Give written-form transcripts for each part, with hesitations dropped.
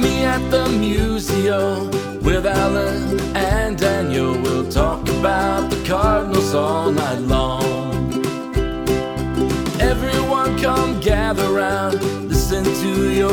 me at the Museo with Alan and Daniel. We'll talk about the Cardinals all night long. Everyone come gather round, listen to your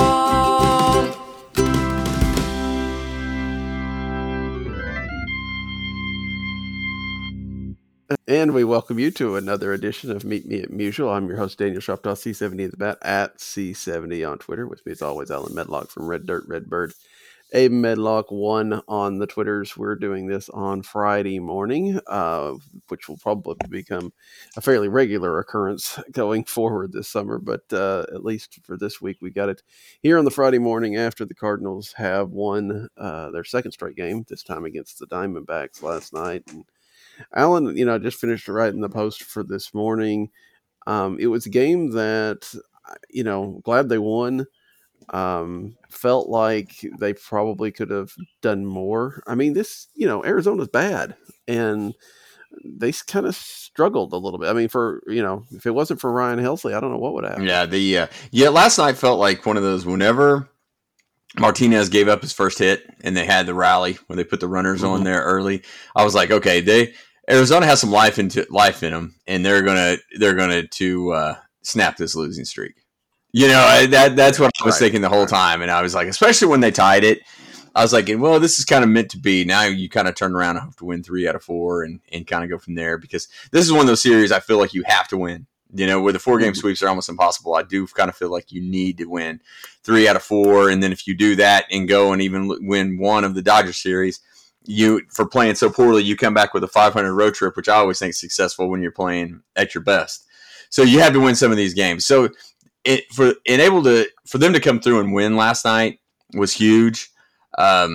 And we welcome you to another edition of Meet Me at Musial. I'm your host, Daniel Shoptoff, C70 at the bat, at C70 on Twitter. With me, as always, Alan Medlock from Red Dirt, Red Bird. Abe Medlock1 on the Twitters. We're doing this on Friday morning, which will probably become a fairly regular occurrence going forward this summer. But at least for this week, we got it here on the Friday morning after the Cardinals have won their second straight game, this time against the Diamondbacks last night. And Alan, you know, just finished writing the post for this morning. It was a game that, you know, glad they won. Felt like they probably could have done more. I mean, this, you know, Arizona's bad and they kind of struggled a little bit. I mean, for, you know, if it wasn't for Ryan Helsley, I don't know what would happen. Yeah. Last night felt like one of those, whenever Martínez gave up his first hit and they had the rally when they put the runners on there early, I was like, okay, Arizona has some life in them and they're going to snap this losing streak. You know, that's what I was thinking the whole time. And I was like, especially when they tied it, I was like, well, this is kind of meant to be. Now you kind of turn around and have to win 3 out of 4 and kind of go from there, because this is one of those series I feel like you have to win. You know, where the 4-game sweeps are almost impossible. I do kind of feel like you need to win 3 out of 4. And then if you do that and go and even win one of the Dodgers series, you, for playing so poorly, you come back with a 500 road trip, which I always think is successful when you're playing at your best. So you have to win some of these games. So for them to come through and win last night was huge. You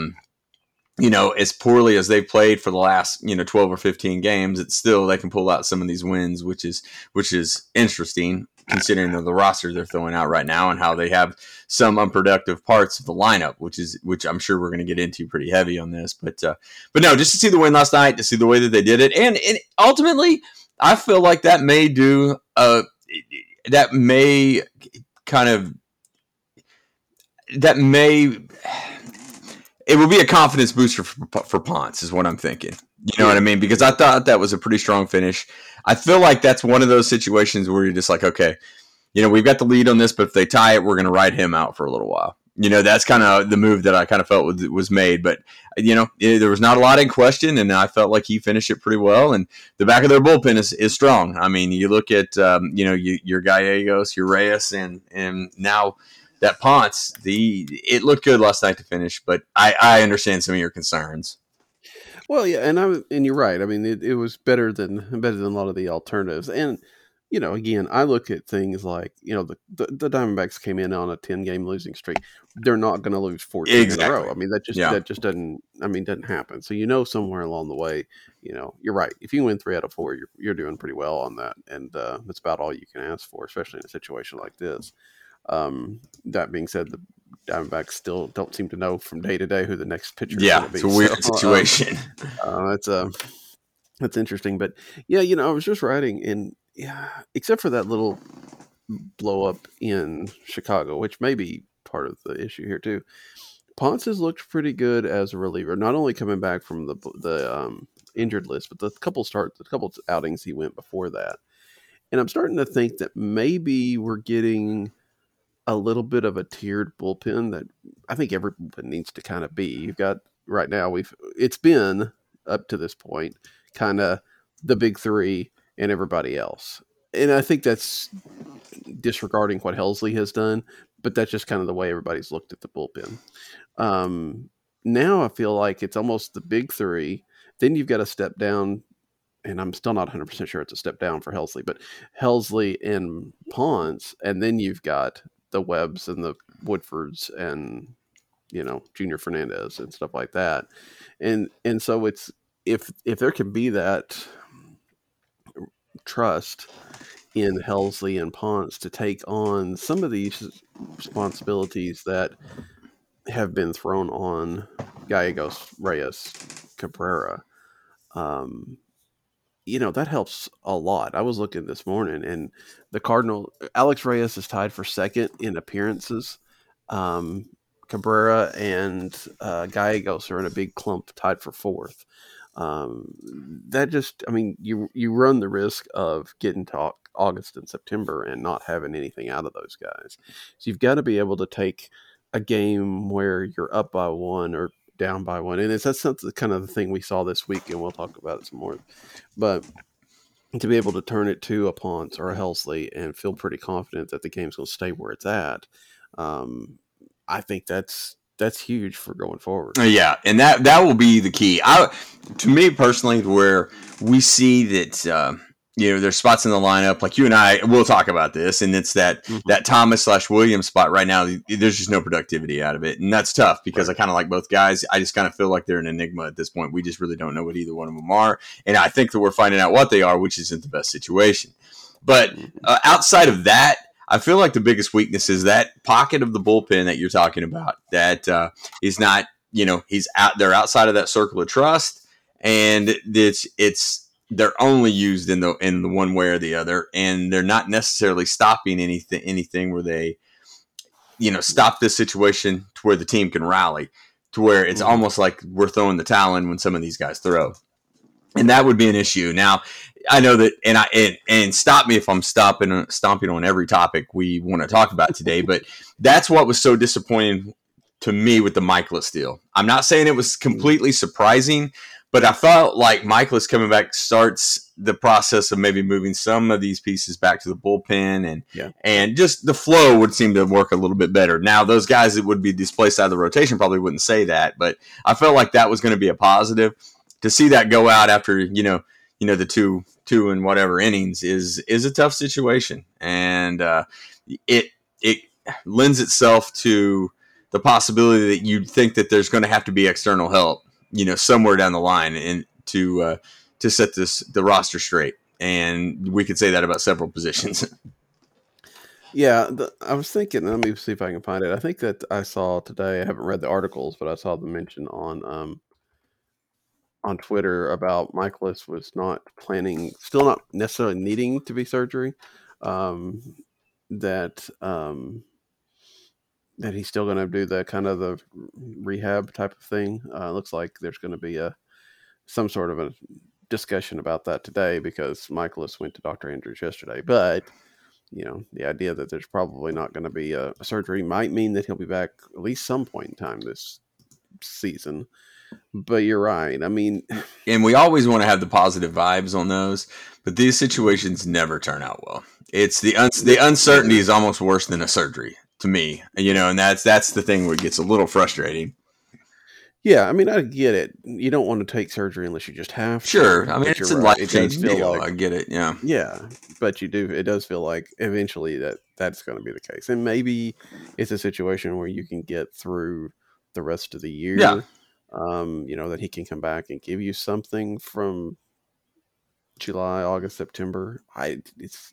know, as poorly as they've played for the last 12 or 15 games, it's still, they can pull out some of these wins, which is interesting considering the roster they're throwing out right now and how they have some unproductive parts of the lineup, which I'm sure we're going to get into pretty heavy on this. But no, just to see the win last night, to see the way that they did it, and ultimately, I feel like that may do it will be a confidence booster for Ponce is what I'm thinking. You know what I mean? Because I thought that was a pretty strong finish. I feel like that's one of those situations where you're just like, okay, we've got the lead on this, but if they tie it, we're going to ride him out for a little while. That's kind of the move that I kind of felt was made, but there was not a lot in question, and I felt like he finished it pretty well. And the back of their bullpen is strong. I mean, you look at your Gallegos, your Reyes, and now that Ponce. It looked good last night to finish, but I understand some of your concerns. Well, yeah, and you're right. I mean, it was better than a lot of the alternatives. And again, I look at things like, the Diamondbacks came in on a 10-game losing streak. They're not going to lose 14 in a row. I mean, that just doesn't happen. So, somewhere along the way, you're right. If you win 3 out of 4, you're doing pretty well on that. And that's about all you can ask for, especially in a situation like this. That being said, the Diamondbacks still don't seem to know from day to day who the next pitcher is going to be. It's a weird situation. That's interesting. But yeah, I was just writing in. Yeah, except for that little blow up in Chicago, which may be part of the issue here too. Ponce has looked pretty good as a reliever, not only coming back from the injured list, but the couple outings he went before that. And I'm starting to think that maybe we're getting a little bit of a tiered bullpen that I think every bullpen needs to kind of be. You've got right now, it's been up to this point kind of the big three and everybody else. And I think that's disregarding what Helsley has done, but that's just kind of the way everybody's looked at the bullpen. Now I feel like it's almost the big three. Then you've got a step down, and I'm still not 100% sure it's a step down for Helsley, but Helsley and Ponce, and then you've got the Webbs and the Woodfords and, Junior Fernandez and stuff like that. And so it's, if there can be that trust in Helsley and Ponce to take on some of these responsibilities that have been thrown on Gallegos, Reyes, Cabrera. You know, that helps a lot. I was looking this morning, and the Cardinal, Alex Reyes is tied for second in appearances. Cabrera and Gallegos are in a big clump, tied for fourth. That just, I mean, you run the risk of getting to August and September and not having anything out of those guys. So you've got to be able to take a game where you're up by one or down by one. And that's something, kind of the thing we saw this week, and we'll talk about it some more. But to be able to turn it to a Ponce or a Helsley and feel pretty confident that the game's going to stay where it's at, I think that's huge for going forward. Yeah, and that will be the key. To me personally, where we see that there's spots in the lineup, like you and I, we'll talk about this, and it's that Thomas/Williams spot right now. There's just no productivity out of it, and that's tough because I kind of like both guys. I just kind of feel like they're an enigma at this point. We just really don't know what either one of them are, and I think that we're finding out what they are, which isn't the best situation. But outside of that, I feel like the biggest weakness is that pocket of the bullpen that you're talking about that is not, he's out there outside of that circle of trust, and it's they're only used in the one way or the other, and they're not necessarily stopping anything where they, stop this situation to where the team can rally, to where it's almost like we're throwing the towel in when some of these guys throw. And that would be an issue. Now, I know that, and stop me if I'm stomping on every topic we want to talk about today, but that's what was so disappointing to me with the Michaelis deal. I'm not saying it was completely surprising, but I felt like Michaelis coming back starts the process of maybe moving some of these pieces back to the bullpen, and just the flow would seem to work a little bit better. Now, those guys that would be displaced out of the rotation probably wouldn't say that, but I felt like that was going to be a positive. To see that go out after, the two and whatever innings is a tough situation. And it lends itself to the possibility that you'd think that there's going to have to be external help, somewhere down the line, and to set the roster straight. And we could say that about several positions. Yeah, I was thinking, let me see if I can find it. I think that I saw today, I haven't read the articles, but I saw the mention on Twitter about Michaelis was not planning, still not necessarily needing to be surgery, that he's still going to do the kind of the rehab type of thing. Looks like there's going to be some sort of a discussion about that today, because Michaelis went to Dr. Andrews yesterday, but the idea that there's probably not going to be a surgery might mean that he'll be back at least some point in time this season. But you're right. I mean, and we always want to have the positive vibes on those, but these situations never turn out well. It's the uncertainty is almost worse than a surgery to me, and that's the thing where it gets a little frustrating. Yeah, I mean, I get it. You don't want to take surgery unless you just have to. Sure. I mean, it's a life-changing deal. I get it. Yeah. Yeah, but you do. It does feel like eventually that's going to be the case, and maybe it's a situation where you can get through the rest of the year. Yeah. That he can come back and give you something from July, August, September. I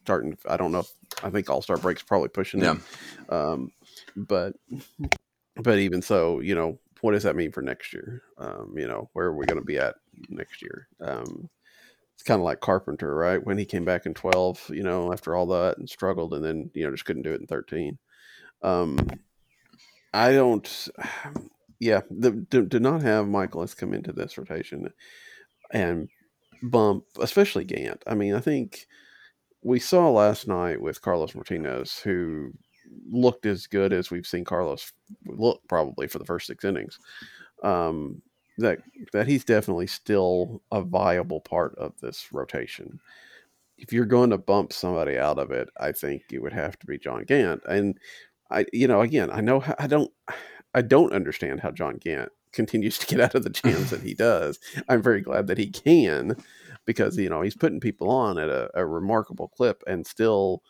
don't know. I think All-Star break's probably pushing it. But even so, what does that mean for next year? Where are we going to be at next year? It's kind of like Carpenter, right? When he came back in 12, after all that and struggled, and then, just couldn't do it in 13. Yeah, to not have Michaelis come into this rotation and bump, especially Gant. I mean, I think we saw last night with Carlos Martínez, who looked as good as we've seen Carlos look probably for the first six innings, that he's definitely still a viable part of this rotation. If you're going to bump somebody out of it, I think it would have to be John Gant. And, I don't understand how John Gant continues to get out of the jams that he does. I'm very glad that he can, because, he's putting people on at a remarkable clip, and still,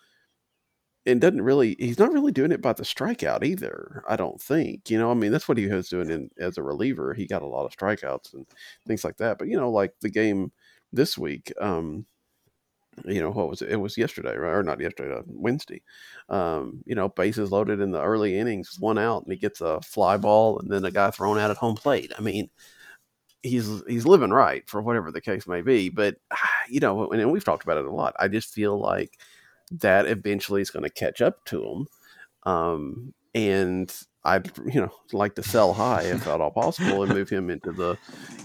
and he's not really doing it by the strikeout either. I don't think, that's what he was doing as a reliever. He got a lot of strikeouts and things like that, but like the game this week, you know, what was it? It was yesterday, right? Or not yesterday, Wednesday. You know, bases loaded in the early innings, one out, and he gets a fly ball and then a guy thrown out at home plate. I mean, he's living right for whatever the case may be. But, you know, and we've talked about it a lot. I just feel like that eventually is going to catch up to him. And I'd, you know, like to sell high if at all possible and move him into the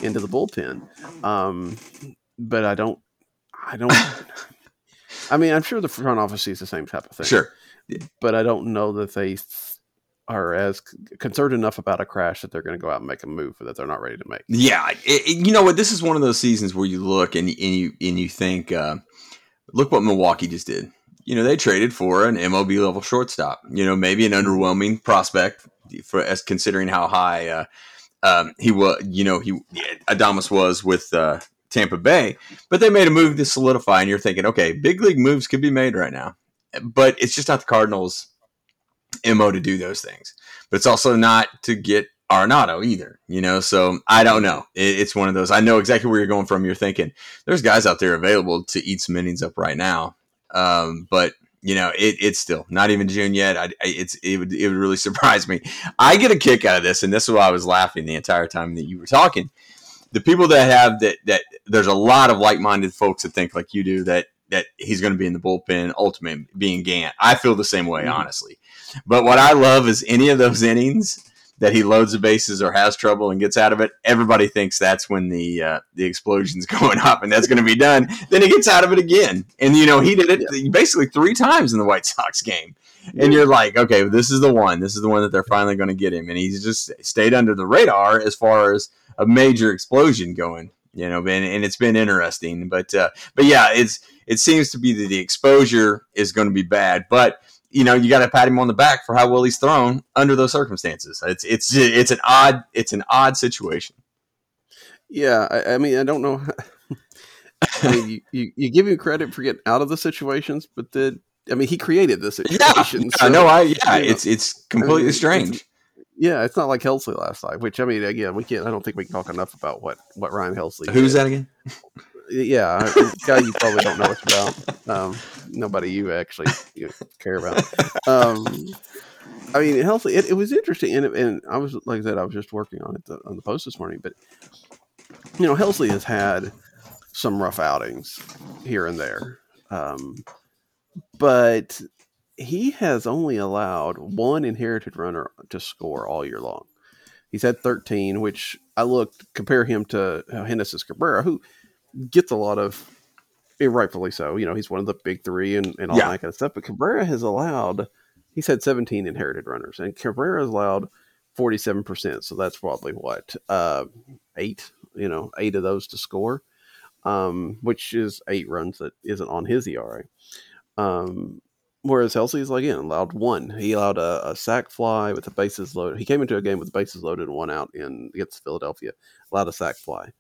bullpen. But I don't, I mean, I'm sure the front office sees the same type of thing. Sure. But I don't know that they are as concerned enough about a crash that they're going to go out and make a move that they're not ready to make. Yeah. You know what? This is one of those seasons where you look and you think, look what Milwaukee just did. You know, they traded for an MLB level shortstop, you know, maybe an underwhelming prospect for as considering how high he was, you know, Adames was with Tampa Bay, but they made a move to solidify. And you're thinking, okay, big league moves could be made right now, but it's just not the Cardinals' MO to do those things, but it's also not to get Arenado either, you know? So I don't know. It's one of those, I know exactly where you're going from. You're thinking there's guys out there available to eat some innings up right now. But you know, it's still not even June yet. It would really surprise me. I get a kick out of this, and this is why I was laughing the entire time that you were talking. The people that have that there's a lot of like-minded folks that think like you do that he's going to be in the bullpen, ultimately being Gant. I feel the same way, honestly. But what I love is any of those innings that he loads the bases or has trouble and gets out of it, everybody thinks that's when the explosion's going up and that's going to be done. Then he gets out of it again. And, you know, he did it basically three times in the White Sox game. And you're like, okay, this is the one. This is the one that they're finally going to get him. And he's just stayed under the radar as far as a major explosion going, you know, and it's been interesting. But yeah, it seems to be that the exposure is going to be bad. But you know, you got to pat him on the back for how well he's thrown under those circumstances. It's an odd situation. Yeah, I mean, I don't know. I mean, you give him credit for getting out of the situations, but then I mean, he created the situation. Yeah, so, it's completely strange. It's not like Helsley last night, which I mean, again, I don't think we can talk enough about what Ryan Helsley. Who's did. That again? Yeah, a guy you probably don't know much about. Nobody you actually care about. I mean, Helsley. It was interesting, and I was like I said, I was just working on it on the post this morning. But you know, Helsley has had some rough outings here and there, but he has only allowed one inherited runner to score all year long. He's had 13, which I looked. Compare him to Genesis Cabrera, who gets a lot of, rightfully so, you know, he's one of the big three and all that kind of stuff. But Cabrera has allowed, he's had 17 inherited runners, and Cabrera has allowed 47%. So that's probably what, eight of those to score, which is 8 runs that isn't on his ERA. Whereas Helsley's like, allowed one. He allowed a sac fly with the bases loaded. He came into a game with the bases loaded and one out against Philadelphia, allowed a sac fly.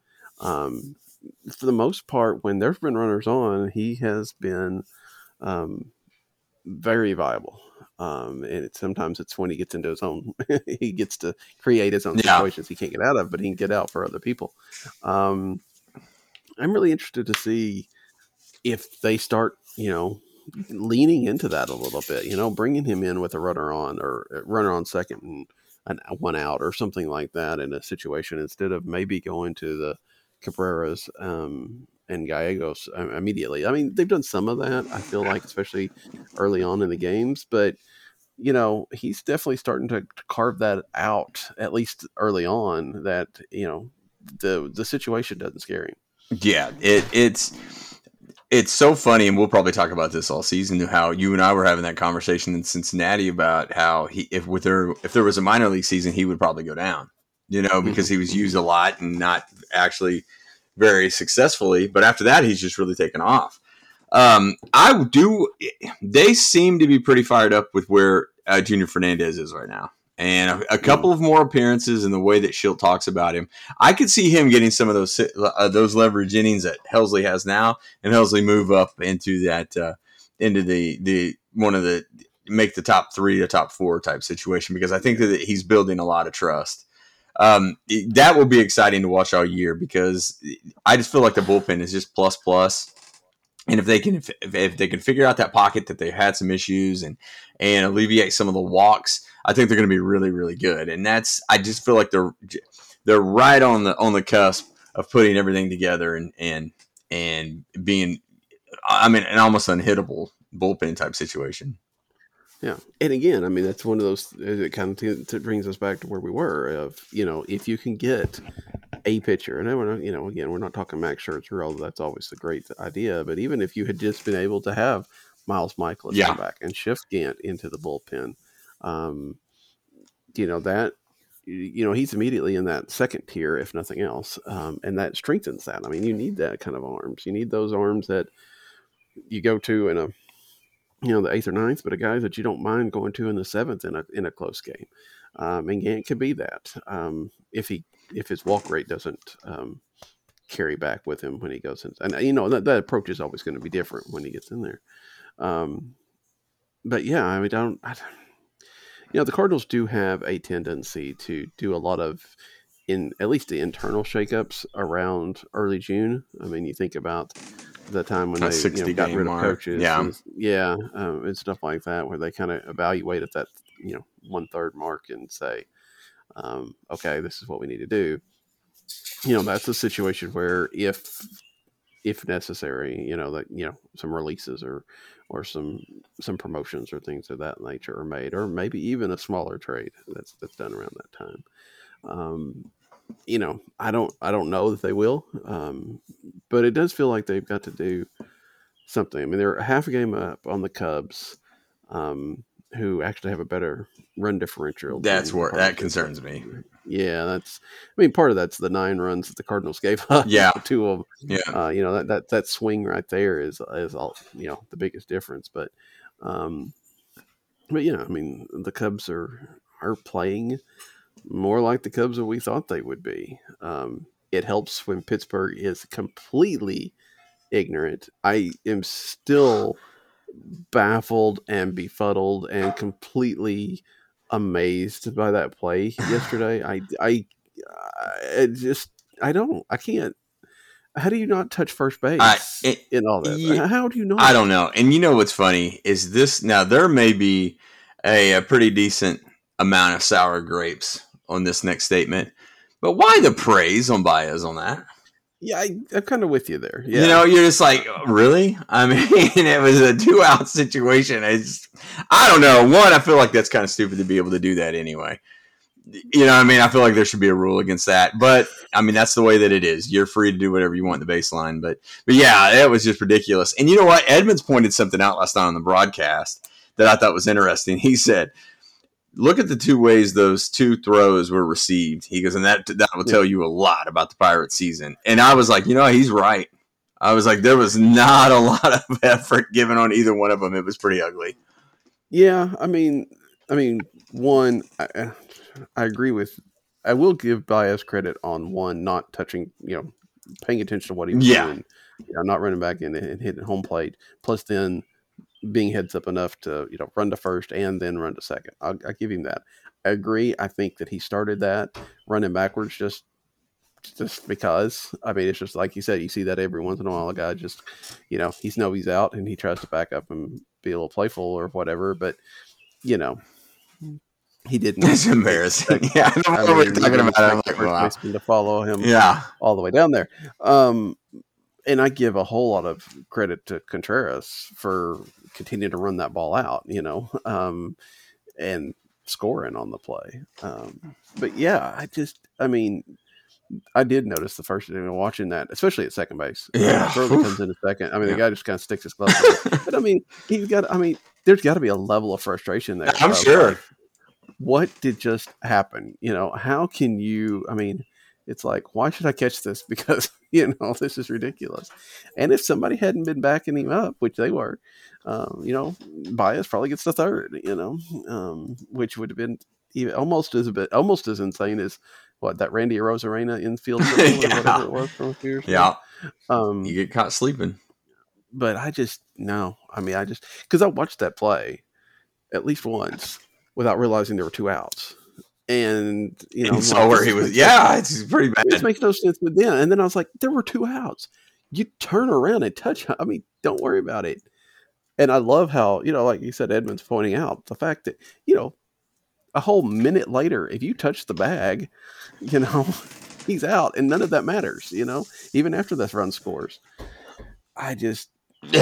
For the most part, when there's been runners on, he has been very viable. And sometimes it's when he gets into his own, he gets to create his own situations he can't get out of, but he can get out for other people. I'm really interested to see if they start, you know, leaning into that a little bit, you know, bringing him in with a runner on or runner on second and one out or something like that in a situation instead of maybe going to the Cabrera's and Gallegos immediately. I mean, they've done some of that, I feel like, especially early on in the games, but you know, he's definitely starting to carve that out, at least early on, that, you know, the situation doesn't scare him. Yeah, it's so funny, and we'll probably talk about this all season, how you and I were having that conversation in Cincinnati about how if there was a minor league season, he would probably go down. You know, because he was used a lot and not actually very successfully. But after that, he's just really taken off. They seem to be pretty fired up with where Junior Fernandez is right now. And a couple of more appearances and the way that Shildt talks about him. I could see him getting some of those leverage innings that Helsley has now. And Helsley move up into that, into the one of the, make the top 3, the top 4 type situation. Because I think that he's building a lot of trust. That will be exciting to watch all year because I just feel like the bullpen is just plus. And if they can figure out that pocket that they've had some issues and alleviate some of the walks, I think they're going to be really, really good. And that's, I just feel like they're right on the cusp of putting everything together and being, I mean, an almost unhittable bullpen type situation. Yeah. And again, I mean, that's one of those, it kind of brings us back to where we were of, you know, if you can get a pitcher, and we're not, you know, again, we're not talking Max Scherzer, although that's always a great idea, but even if you had just been able to have Miles Michaelis come back and shift Gant into the bullpen, you know, that, you know, he's immediately in that second tier, if nothing else. And that strengthens that. I mean, you need that kind of arms. You need those arms that you go to in a, you know, the eighth or ninth, but a guy that you don't mind going to in the seventh in a close game. And Gant could be that if his walk rate doesn't carry back with him when he goes in. And, you know, that approach is always going to be different when he gets in there. But yeah, I mean, you know, the Cardinals do have a tendency to do a lot of, in at least the internal shakeups around early June. I mean, you think about the time when they got rid of coaches, and stuff like that, where they kind of evaluate at that, you know, 1/3 mark and say, okay, this is what we need to do. You know, that's a situation where if necessary, you know, that, you know, some releases or some promotions or things of that nature are made, or maybe even a smaller trade that's done around that time. You know, I don't know that they will, but it does feel like they've got to do something. I mean, they're half a game up on the Cubs, who actually have a better run differential. That's where that concerns me. Yeah, that's. I mean, part of that's the 9 runs that the Cardinals gave up. Yeah, two of them. Yeah, you know, that swing right there is all, you know, the biggest difference. But yeah, I mean, the Cubs are playing more like the Cubs that we thought they would be. It helps when Pittsburgh is completely ignorant. I am still baffled and befuddled and completely amazed by that play yesterday. I can't. How do you not touch first base in all that? How do you not? I don't know. And you know what's funny is this. Now there may be a pretty decent amount of sour grapes on this next statement, but why the praise on Baiz on that? Yeah, I'm kind of with you there. Yeah. You know, you're just like, really? I mean, it was a 2-out situation. I don't know. One, I feel like that's kind of stupid to be able to do that anyway. You know what I mean? I feel like there should be a rule against that. But, I mean, that's the way that it is. You're free to do whatever you want in the baseline. But yeah, it was just ridiculous. And you know what? Edmonds pointed something out last night on the broadcast that I thought was interesting. He said, look at the two ways those two throws were received. He goes, and that will tell you a lot about the Pirates season. And I was like, you know, he's right. I was like, there was not a lot of effort given on either one of them. It was pretty ugly. Yeah, I mean, one, I agree with. I will give Baiz credit on one, not touching, you know, paying attention to what he was doing, you know, not running back in and hitting home plate. Plus, then being heads up enough to, you know, run to first and then run to second. I give him that. I agree. I think that he started that running backwards just because. I mean, it's just like you said, you see that every once in a while, a guy just, you know, he's out and he tries to back up and be a little playful or whatever. But, you know, he didn't. It's embarrassing. Yeah, I know what we're talking about. I'm like, wow. To follow him all the way down there. And I give a whole lot of credit to Contreras for continuing to run that ball out, you know, and scoring on the play. But yeah, I did notice the first thing watching that, especially at second base. Yeah. Throw comes in second. I mean, the guy just kind of sticks his glove. But I mean, there's got to be a level of frustration there. I'm sure. Like, what did just happen? You know, how can you, I mean, it's like, why should I catch this? Because, you know, this is ridiculous. And if somebody hadn't been backing him up, which they were, you know, Baiz probably gets the third, you know, which would have been even almost as insane as what that Randy Arozarena infield or whatever it was from a few years ago. You get caught sleeping. But because I watched that play at least once without realizing there were 2 outs. And, you know, saw where he was. Yeah, it's pretty bad. It makes no sense. But then I was like, there were 2 outs. You turn around and touch. I mean, Don't worry about it. And I love how, you know, like you said, Edmonds pointing out the fact that, you know, a whole minute later, if you touch the bag, you know, he's out and none of that matters, you know, even after this run scores. I just, you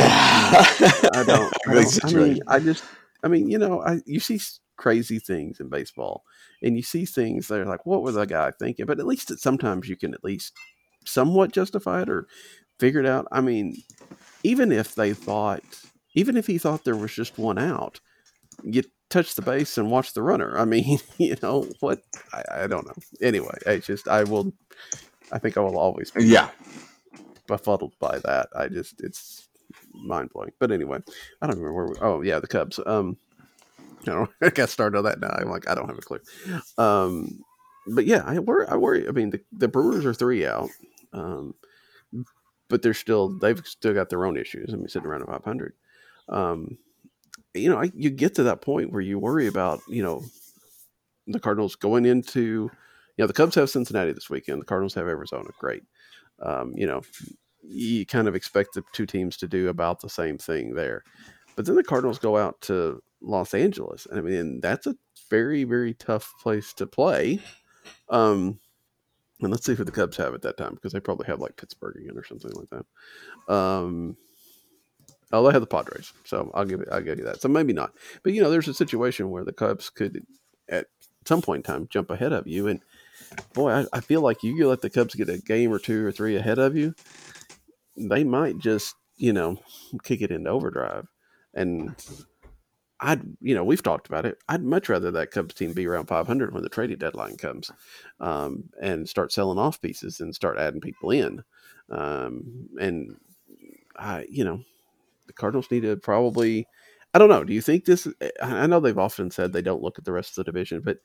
see crazy things in baseball and you see things that are like, what was that guy thinking? But at least sometimes you can at least somewhat justify it or figure it out. I mean, even if he thought there was just one out, you touch the base and watch the runner. I mean, you know what? I don't know. Anyway, I think I will always be befuddled by that. It's mind blowing. But anyway, I don't remember where the Cubs. I got started on that now. I'm like, I don't have a clue. But yeah, I worry. I mean, the Brewers are 3 out. But they've still got their own issues. I mean, sitting around at 500. You know, you get to that point where you worry about, you know, the Cardinals going into, you know, the Cubs have Cincinnati this weekend. The Cardinals have Arizona. Great. You know, you kind of expect the two teams to do about the same thing there. But then the Cardinals go out to Los Angeles. And I mean, that's a very, very tough place to play. And let's see who the Cubs have at that time, because they probably have like Pittsburgh again or something like that. Oh, they have the Padres, so I'll give you that. So maybe not, but you know, there's a situation where the Cubs could, at some point in time, jump ahead of you. And boy, I feel like you let the Cubs get a game or two or three ahead of you, they might just, you know, kick it into overdrive. And we've talked about it. I'd much rather that Cubs team be around 500 when the trading deadline comes, and start selling off pieces and start adding people in, and you know. The Cardinals need to probably, I don't know. Do you think this, I know they've often said they don't look at the rest of the division, but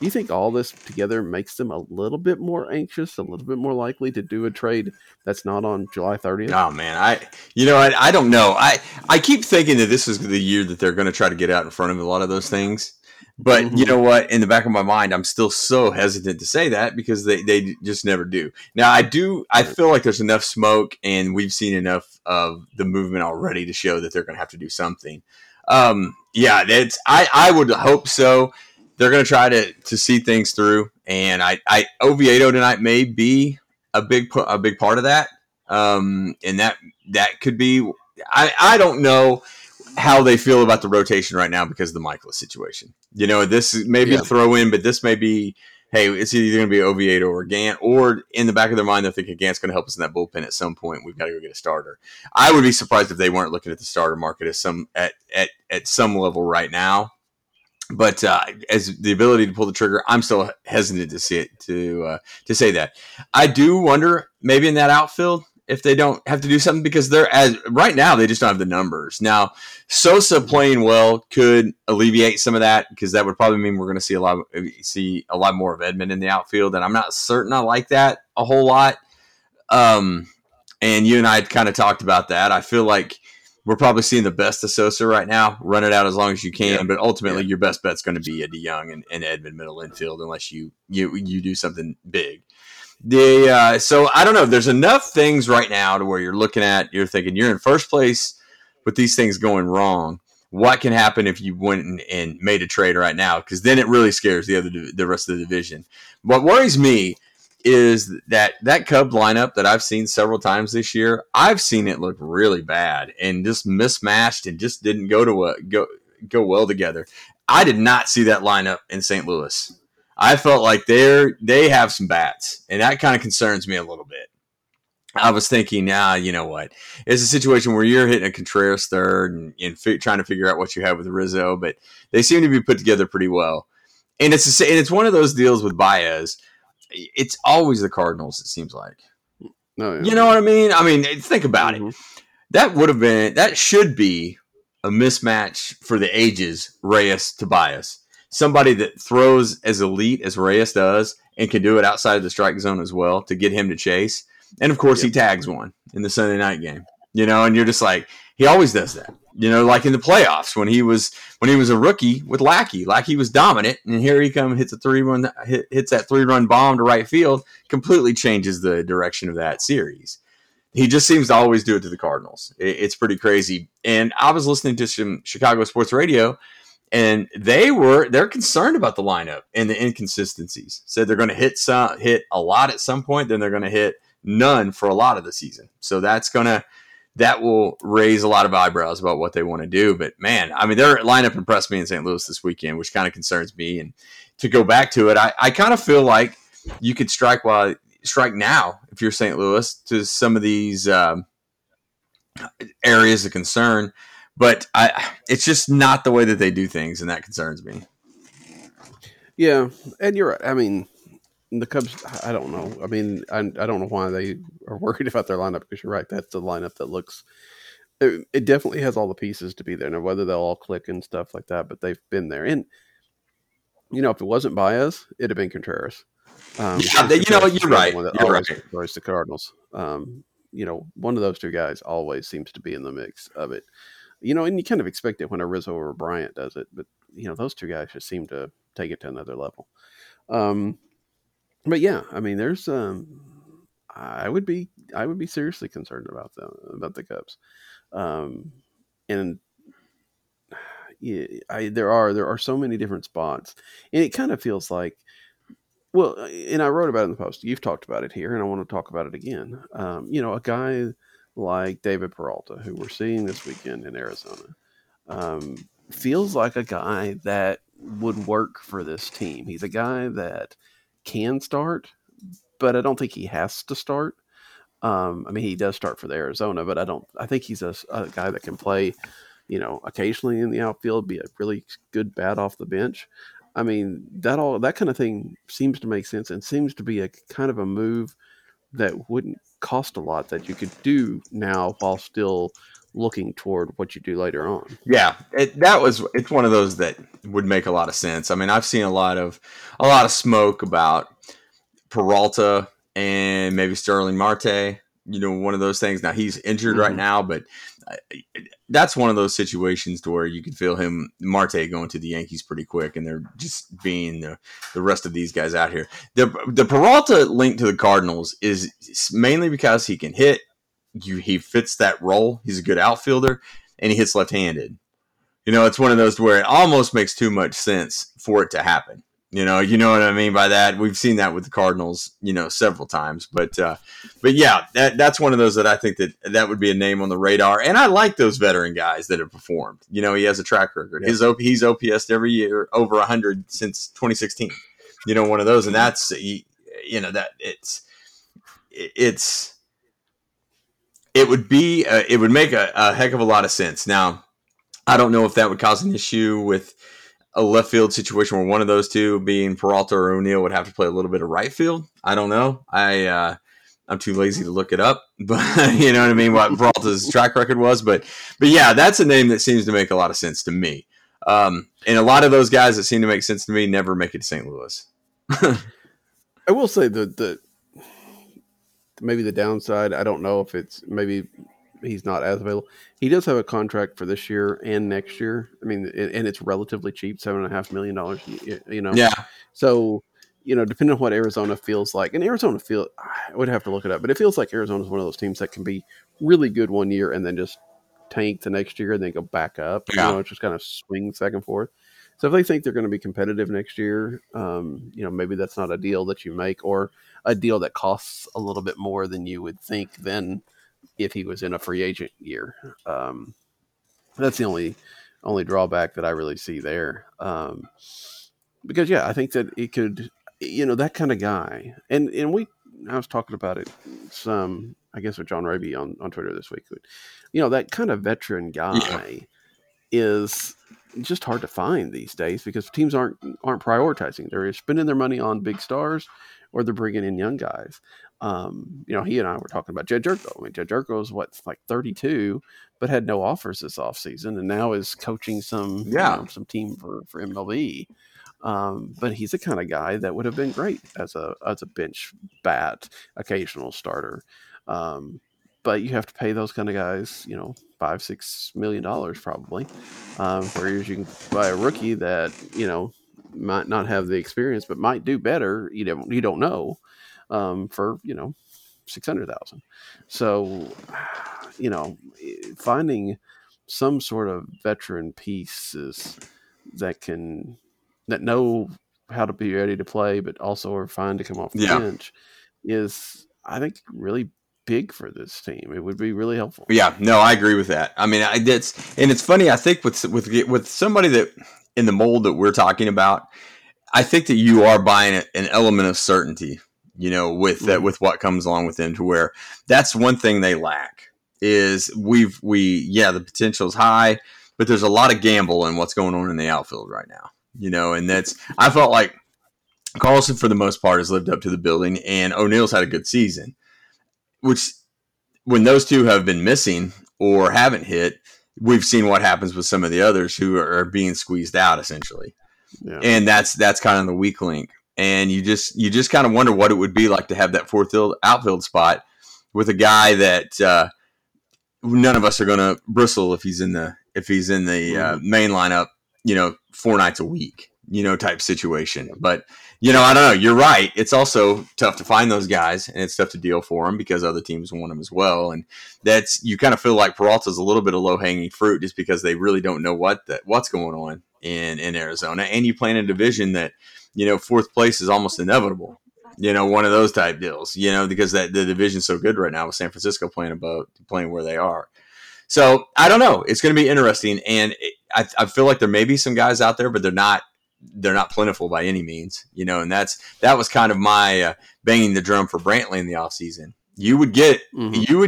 do you think all this together makes them a little bit more anxious, a little bit more likely to do a trade that's not on July 30th? Oh man. I don't know. I keep thinking that this is the year that they're going to try to get out in front of a lot of those things, but you know what, in the back of my mind, I'm still so hesitant to say that because they just never do. Now I feel like there's enough smoke and we've seen enough of the movement already to show that they're going to have to do something. I would hope so. They're going to try to see things through. And I Oviedo tonight may be a big part of that. And that could be, I don't know how they feel about the rotation right now because of the Michaelis situation. You know, this may be a throw in, but this may be, hey, it's either going to be Oviedo or Gant, or in the back of their mind, they're thinking Gant's going to help us in that bullpen at some point. We've got to go get a starter. I would be surprised if they weren't looking at the starter market at some level right now. But as the ability to pull the trigger, I'm still hesitant to see it, to say that. I do wonder, maybe in that outfield, if they don't have to do something, because they're right now, they just don't have the numbers. Now, Sosa playing well could alleviate some of that, because that would probably mean we're going to see a lot more of Edmund in the outfield. And I'm not certain I like that a whole lot. And you and I had kind of talked about that. I feel like we're probably seeing the best of Sosa right now. Run it out as long as you can, but ultimately your best bet's going to be Eddie Young and Edmund middle infield, unless you do something big. So I don't know. There's enough things right now to where you're thinking you're in first place with these things going wrong. What can happen if you went and made a trade right now? Because then it really scares the rest of the division. What worries me is that Cub lineup that I've seen several times this year. I've seen it look really bad and just mismatched and just didn't go well together. I did not see that lineup in St. Louis. I felt like they have some bats, and that kind of concerns me a little bit. I was thinking, you know what? It's a situation where you're hitting a Contreras third and trying to figure out what you have with Rizzo, but they seem to be put together pretty well. And it's one of those deals with Baiz. It's always the Cardinals, it seems like. Oh, yeah. You know what I mean? Think about it. That should be a mismatch for the ages, Reyes to Baiz. Somebody that throws as elite as Reyes does and can do it outside of the strike zone as well to get him to chase. And, of course, he tags one in the Sunday night game, you know, and you're just like, he always does that, you know, like in the playoffs when he was a rookie with Lackey. Lackey was dominant, and here he comes, hits that 3-run bomb to right field, completely changes the direction of that series. He just seems to always do it to the Cardinals. It's pretty crazy. And I was listening to some Chicago sports radio, and they're concerned about the lineup and the inconsistencies. Said they're going to hit a lot at some point, then they're going to hit none for a lot of the season. So that will raise a lot of eyebrows about what they want to do. But man, I mean, their lineup impressed me in St. Louis this weekend, which kind of concerns me. And to go back to it, I kind of feel like you could strike now if you're St. Louis to some of these areas of concern. But it's just not the way that they do things, and that concerns me. Yeah, and you're right. I mean, the Cubs, I don't know. I mean, I don't know why they are worried about their lineup, because you're right. That's the lineup that looks – it definitely has all the pieces to be there. Now, whether they'll all click and stuff like that, but they've been there. And, you know, if it wasn't Baiz, it would have been Contreras. You're right. Always the Cardinals. You know, one of those two guys always seems to be in the mix of it. You know, and you kind of expect it when a Rizzo or Bryant does it, but you know, those two guys just seem to take it to another level. But yeah, I mean, there's I would be seriously concerned about them, about the Cubs. And yeah, there are so many different spots, and it kind of feels like, well, and I wrote about it in the Post. You've talked about it here, and I want to talk about it again. You know, a guy like David Peralta, who we're seeing this weekend in Arizona, feels like a guy that would work for this team. He's a guy that can start, but I don't think he has to start. I mean, he does start for the Arizona, but I think he's a guy that can play, you know, occasionally in the outfield, be a really good bat off the bench. I mean, that kind of thing seems to make sense, and seems to be a kind of a move that wouldn't cost a lot, that you could do now while still looking toward what you do later on. Yeah, it's one of those that would make a lot of sense. I mean, I've seen a lot of smoke about Peralta and maybe Starling Marte, you know, one of those things. Now he's injured right now, but that's one of those situations to where you could feel Marte going to the Yankees pretty quick, and they're just being the rest of these guys out here. The Peralta link to the Cardinals is mainly because he can hit. He fits that role. He's a good outfielder, and he hits left-handed. You know, it's one of those where it almost makes too much sense for it to happen. You know what I mean by that? We've seen that with the Cardinals, you know, several times. But yeah, that's one of those that I think that would be a name on the radar. And I like those veteran guys that have performed. You know, he has a track record. Yeah. He's OPS'd every year over 100 since 2016. You know, one of those. And that's, you know, that it would make a heck of a lot of sense. Now, I don't know if that would cause an issue with a left field situation where one of those two, being Peralta or O'Neill, would have to play a little bit of right field. I don't know. I'm too lazy to look it up, but you know what I mean, what Peralta's track record was. But yeah, that's a name that seems to make a lot of sense to me. And a lot of those guys that seem to make sense to me never make it to St. Louis. I will say that maybe the downside, I don't know if it's maybe he's not as available. He does have a contract for this year and next year. I mean, and it's relatively cheap, $7.5 million, you know? Yeah. So, you know, depending on what Arizona feels like, and I would have to look it up, but it feels like Arizona is one of those teams that can be really good one year and then just tank the next year and then go back up. Yeah. You know, it just kind of swings back and forth. So if they think they're going to be competitive next year, you know, maybe that's not a deal that you make, or a deal that costs a little bit more than you would think then, if he was in a free agent year. That's the only drawback that I really see there. Because yeah, I think that it could, you know, that kind of guy. And I was talking about it some, I guess, with John Raby on Twitter this week. You know, that kind of veteran guy is just hard to find these days, because teams aren't prioritizing. They're spending their money on big stars, or they're bringing in young guys. You know, he and I were talking about Jed Jerko. I mean, Jed Jerko is what, like 32, but had no offers this offseason, and now is coaching some team for MLB. But he's the kind of guy that would have been great as a bench bat, occasional starter. But you have to pay those kind of guys, you know, $5-6 million probably. Whereas you can buy a rookie that, you know, might not have the experience, but might do better. You don't know, for, you know, $600,000. So, you know, finding some sort of veteran pieces that can, that know how to be ready to play, but also are fine to come off the bench is, I think, really big for this team. It would be really helpful. Yeah, no, I agree with that. I mean, it's funny. I think with somebody that in the mold that we're talking about, I think that you are buying an element of certainty, you know, with what comes along with them, to where that's one thing they lack is the potential is high, but there's a lot of gamble in what's going on in the outfield right now, you know, and I felt like Carlson for the most part has lived up to the billing, and O'Neill's had a good season. Which, when those two have been missing or haven't hit, we've seen what happens with some of the others who are being squeezed out, essentially. Yeah. And that's kind of the weak link. And you just kind of wonder what it would be like to have that fourth outfield spot with a guy that none of us are going to bristle if he's in the main lineup, you know, 4 nights a week, you know, type situation. But, you know, I don't know. You're right. It's also tough to find those guys, and it's tough to deal for them because other teams want them as well. And you kind of feel like Peralta's a little bit of low-hanging fruit just because they really don't know what's going on in Arizona. And you play in a division that, you know, fourth place is almost inevitable. You know, one of those type deals, you know, because the division's so good right now with San Francisco playing where they are. So, I don't know. It's going to be interesting. And I feel like there may be some guys out there, but they're not plentiful by any means, you know, and that was kind of my banging the drum for Brantley in the offseason. You would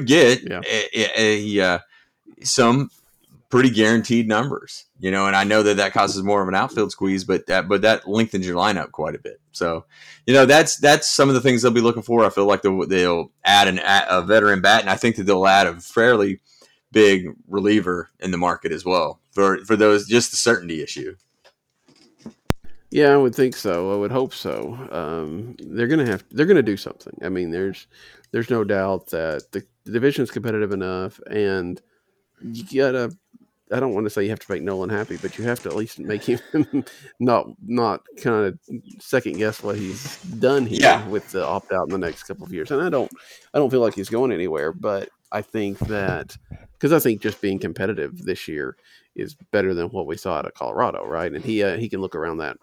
get some pretty guaranteed numbers, you know, and I know that causes more of an outfield squeeze, but that lengthens your lineup quite a bit. So, you know, that's some of the things they'll be looking for. I feel like they'll add a veteran bat, and I think that they'll add a fairly big reliever in the market as well for those, just the certainty issue. Yeah, I would think so. I would hope so. They're going to do something. I mean, there's no doubt that the division is competitive enough, and you gotta. I don't want to say you have to make Nolan happy, but you have to at least make him not kind of second guess what he's done here with the opt out in the next couple of years. And I don't feel like he's going anywhere, but I think that because I think just being competitive this year is better than what we saw out of Colorado, right? And he can look around that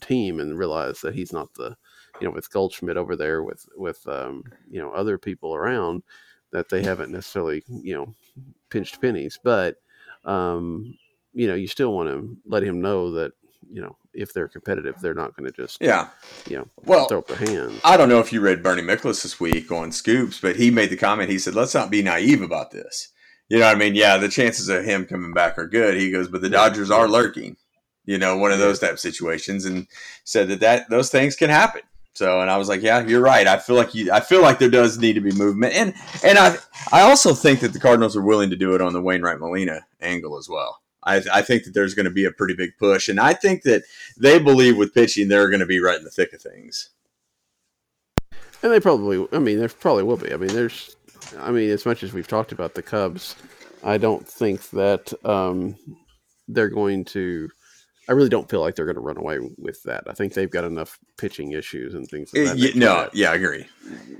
team and realize that he's not the, you know, with Goldschmidt over there, with you know, other people around, that they haven't necessarily, you know, pinched pennies, but you know, you still want to let him know that, you know, if they're competitive, they're not going to just, you know, throw up their hands. I don't know if you read Bernie Miklas this week on Scoops, but he made the comment. He said, let's not be naive about this. You know what I mean? Yeah, the chances of him coming back are good. He goes, but the Dodgers are lurking, you know, one of those type situations, and said that those things can happen. So, and I was like, yeah, you're right. I feel like there does need to be movement. And I also think that the Cardinals are willing to do it on the Wainwright Molina angle as well. I think that there's going to be a pretty big push, and I think that they believe with pitching, they're going to be right in the thick of things. And there probably will be. I mean, as much as we've talked about the Cubs, I don't think that I really don't feel like they're going to run away with that. I think they've got enough pitching issues and things like that. I agree.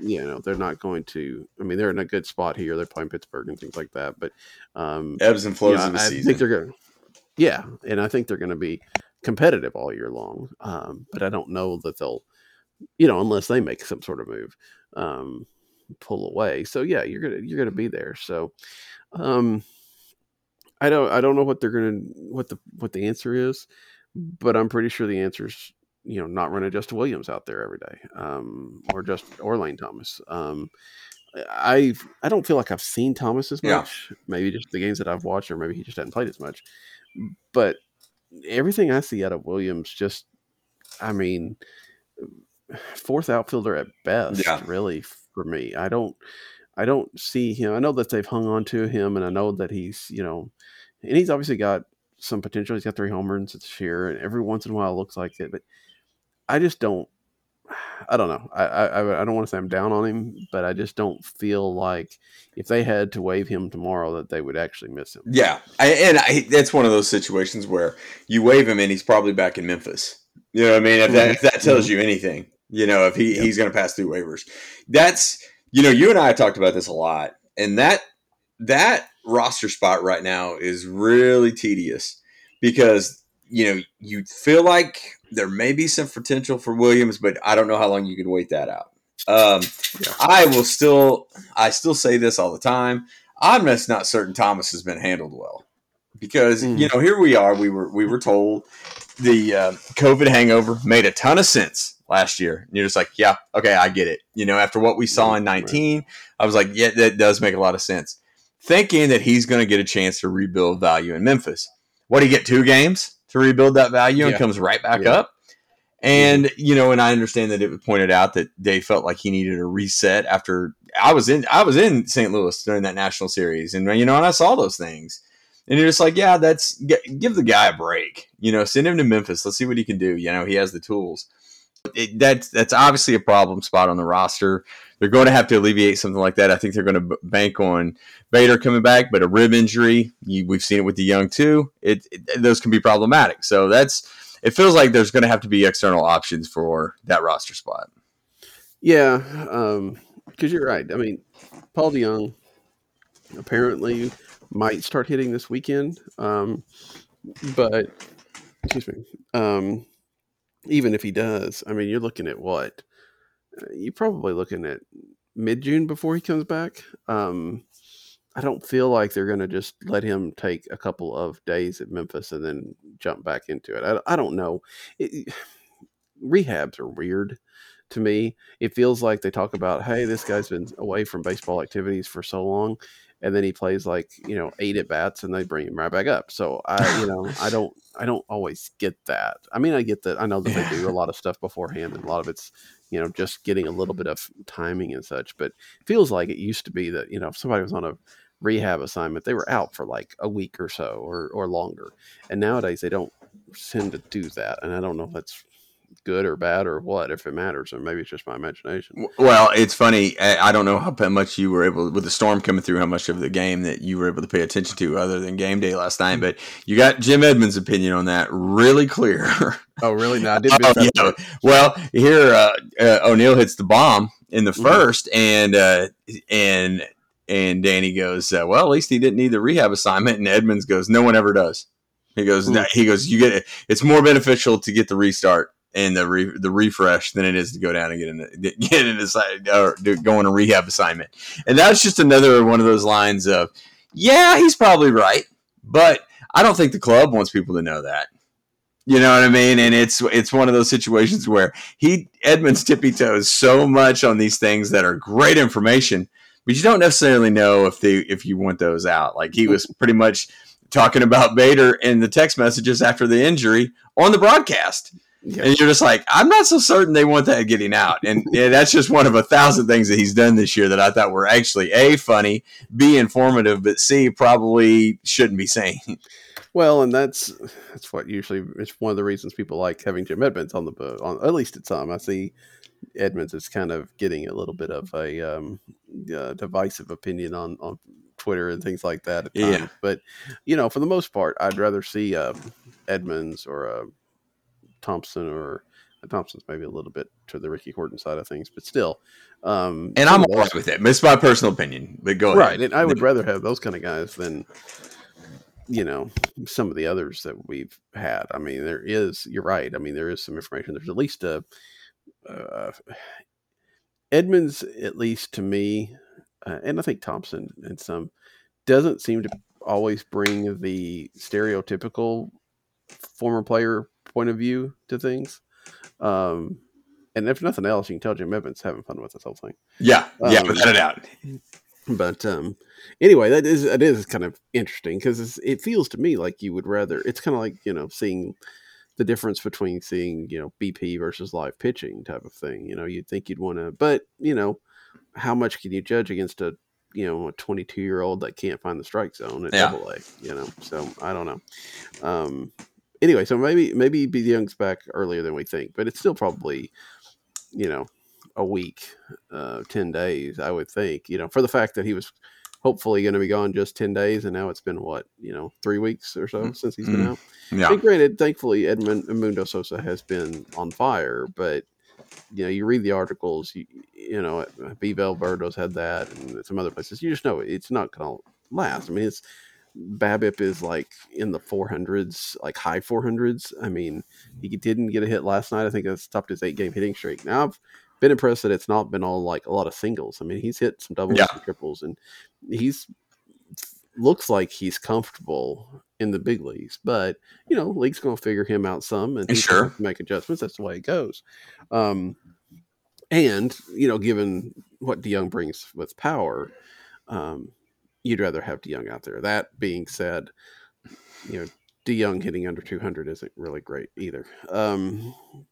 You know, they're not going to. I mean, they're in a good spot here. They're playing Pittsburgh and things like that. But ebbs and flows of the season. I think they're going to. Yeah, and I think they're going to be competitive all year long. But I don't know that they'll, you know, unless they make some sort of move, pull away. So yeah, you're gonna be there. So, I don't know what the answer is, but I'm pretty sure the answer is, you know, not running Justin Williams out there every day, or Lane Thomas. I don't feel like I've seen Thomas as much. Yeah. Maybe just the games that I've watched, or maybe he just hasn't played as much. But everything I see out of Williams, just, I mean, fourth outfielder at best, really, for me. I don't see him. I know that they've hung on to him, and I know that he's, you know, and he's obviously got some potential. He's got 3 home runs this year, and every once in a while it looks like it. But I just don't. I don't know. I don't want to say I'm down on him, but I just don't feel like if they had to waive him tomorrow that they would actually miss him. Yeah, that's one of those situations where you waive him and he's probably back in Memphis. You know what I mean? If that tells you anything, you know, if he's going to pass through waivers, that's. You know, you and I talked about this a lot, and that roster spot right now is really tedious because, you know, you feel like there may be some potential for Williams, but I don't know how long you can wait that out. I still say this all the time. I'm just not certain Thomas has been handled well because, you know, here we are. We were told the COVID hangover made a ton of sense last year. And you're just like, yeah, okay, I get it. You know, after what we saw in 19, right. I was like, yeah, that does make a lot of sense. Thinking that he's going to get a chance to rebuild value in Memphis. What do you get, 2 games to rebuild that value and comes right back up? And, you know, and I understand that it was pointed out that they felt like he needed a reset after I was in St. Louis during that national series. And, you know, and I saw those things and you're just like, yeah, give the guy a break, you know, send him to Memphis. Let's see what he can do. You know, he has the tools. That's obviously a problem spot on the roster. They're going to have to alleviate something like that. I think they're going to bank on Bader coming back, but a rib injury, we've seen it with the young too. Those can be problematic. So it feels like there's going to have to be external options for that roster spot. Yeah, because you're right. I mean, Paul DeJong apparently might start hitting this weekend. But, excuse me, even if he does, I mean, you're looking at what? You're probably looking at mid-June before he comes back. I don't feel like they're going to just let him take a couple of days at Memphis and then jump back into it. I don't know. Rehabs are weird to me. It feels like they talk about, hey, this guy's been away from baseball activities for so long. And then he plays like, you know, 8 at bats and they bring him right back up. So I don't always get that. I mean, I get that. I know that they do a lot of stuff beforehand and a lot of it's, you know, just getting a little bit of timing and such, but it feels like it used to be that, you know, if somebody was on a rehab assignment, they were out for like a week or so or longer. And nowadays they don't tend to do that. And I don't know if that's good or bad or what, if it matters, or maybe it's just my imagination. Well, it's funny. I don't know how much you were able, with the storm coming through, how much of the game that you were able to pay attention to other than game day last night, but you got Jim Edmonds' opinion on that really clear. Oh, really? No, I didn't. Well, here O'Neill hits the bomb in the first and Danny goes, well, at least he didn't need the rehab assignment. And Edmonds goes, no one ever does. He goes, you get it. It's more beneficial to get the restart and the refresh than it is to go down and go on a rehab assignment. And that's just another one of those lines of, yeah, he's probably right, but I don't think the club wants people to know that. You know what I mean? And it's one of those situations where Edmonds tippy toes so much on these things that are great information, but you don't necessarily know if you want those out. Like he was pretty much talking about Bader in the text messages after the injury on the broadcast. Yeah. And you're just like, I'm not so certain they want that getting out. And that's just one of 1,000 things that he's done this year that I thought were actually A, funny, B, informative, but C, probably shouldn't be saying. Well, and that's what usually it's one of the reasons people like having Jim Edmonds on the book. At least at some, I see Edmonds is kind of getting a little bit of a divisive opinion on Twitter and things like that at times. Yeah. But you know, for the most part, I'd rather see Edmonds or a Thompson, or Thompson's maybe a little bit to the Ricky Horton side of things, but still. And I'm all right with it. It's my personal opinion, but go ahead. Right, and I would rather have those kind of guys than, you know, some of the others that we've had. I mean, you're right. I mean, there is some information. There's at least Edmonds, at least to me, and I think Thompson and some, doesn't seem to always bring the stereotypical former player point of view to things, and if nothing else, you can tell Jim Evans having fun with this whole thing. Without a doubt. But anyway, it is kind of interesting because it feels to me like you would rather. It's kind of like, you know, seeing the difference between seeing, you know, BP versus live pitching type of thing. You know, you'd think you'd want to, but you know, how much can you judge against a, you know, a 22-year-old that can't find the strike zone at Double A? You know, so I don't know. Anyway, so maybe B. Young's back earlier than we think, but it's still probably, you know, a week, 10 days, I would think, you know, for the fact that he was hopefully going to be gone just 10 days. And now it's been what, you know, 3 weeks or so since he's been out. Yeah. And granted, thankfully, Edmundo Sosa has been on fire, but you know, you read the articles, you know, Viva Alberto's had that and some other places. You just know it's not going to last. I mean, it's BABIP is like in the 400s, like high 400s. I mean, he didn't get a hit last night. I think that stopped his 8-game hitting streak. Now, I've been impressed that it's not been all like a lot of singles. I mean, he's hit some doubles and triples, and he's looks like he's comfortable in the big leagues. But, you know, league's going to figure him out some, and he's going to make adjustments. That's the way it goes. And, you know, given what DeYoung brings with power, you'd rather have DeYoung out there. That being said, you know, DeYoung hitting under 200 isn't really great either.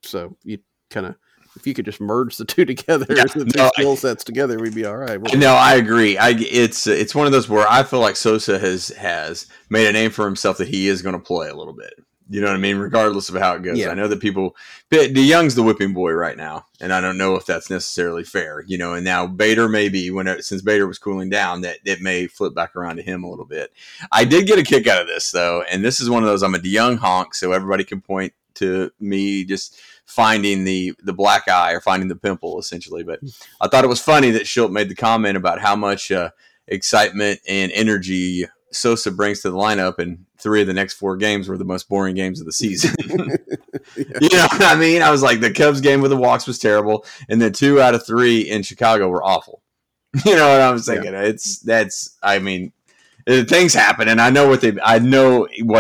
So you kind of, if you could just merge the two together, skill sets together, we'd be all right. No, I agree. It's one of those where I feel like Sosa has made a name for himself that he is going to play a little bit. You know what I mean? Regardless of how it goes. Yeah. I know that people, DeYoung's the whipping boy right now, and I don't know if that's necessarily fair, you know, and now Bader maybe, since Bader was cooling down, that it may flip back around to him a little bit. I did get a kick out of this, though, and this is one of those, I'm a DeYoung honk, so everybody can point to me just finding the black eye or finding the pimple, essentially. But I thought it was funny that Shildt made the comment about how much excitement and energy Sosa brings to the lineup, and 3 of the next 4 games were the most boring games of the season. You know what I mean? I was like, the Cubs game with the walks was terrible, and then 2 out of 3 in Chicago were awful. You know what I was thinking? Yeah. Things happen, and I know what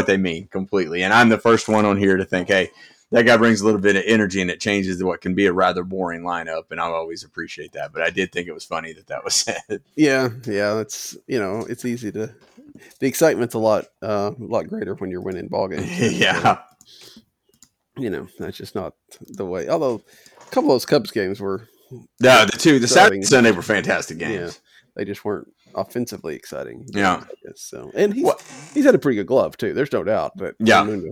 they mean completely. And I'm the first one on here to think, hey, that guy brings a little bit of energy, and it changes what can be a rather boring lineup, and I always appreciate that. But I did think it was funny that was said. Yeah, that's, you know, it's easy to. The excitement's a lot greater when you're winning ballgames. Yeah. So, you know, that's just not the way. Although a couple of those Cubs games were. No, the Saturday and Sunday were fantastic games. Yeah, they just weren't offensively exciting. Yeah. So, and he's had a pretty good glove too. There's no doubt. But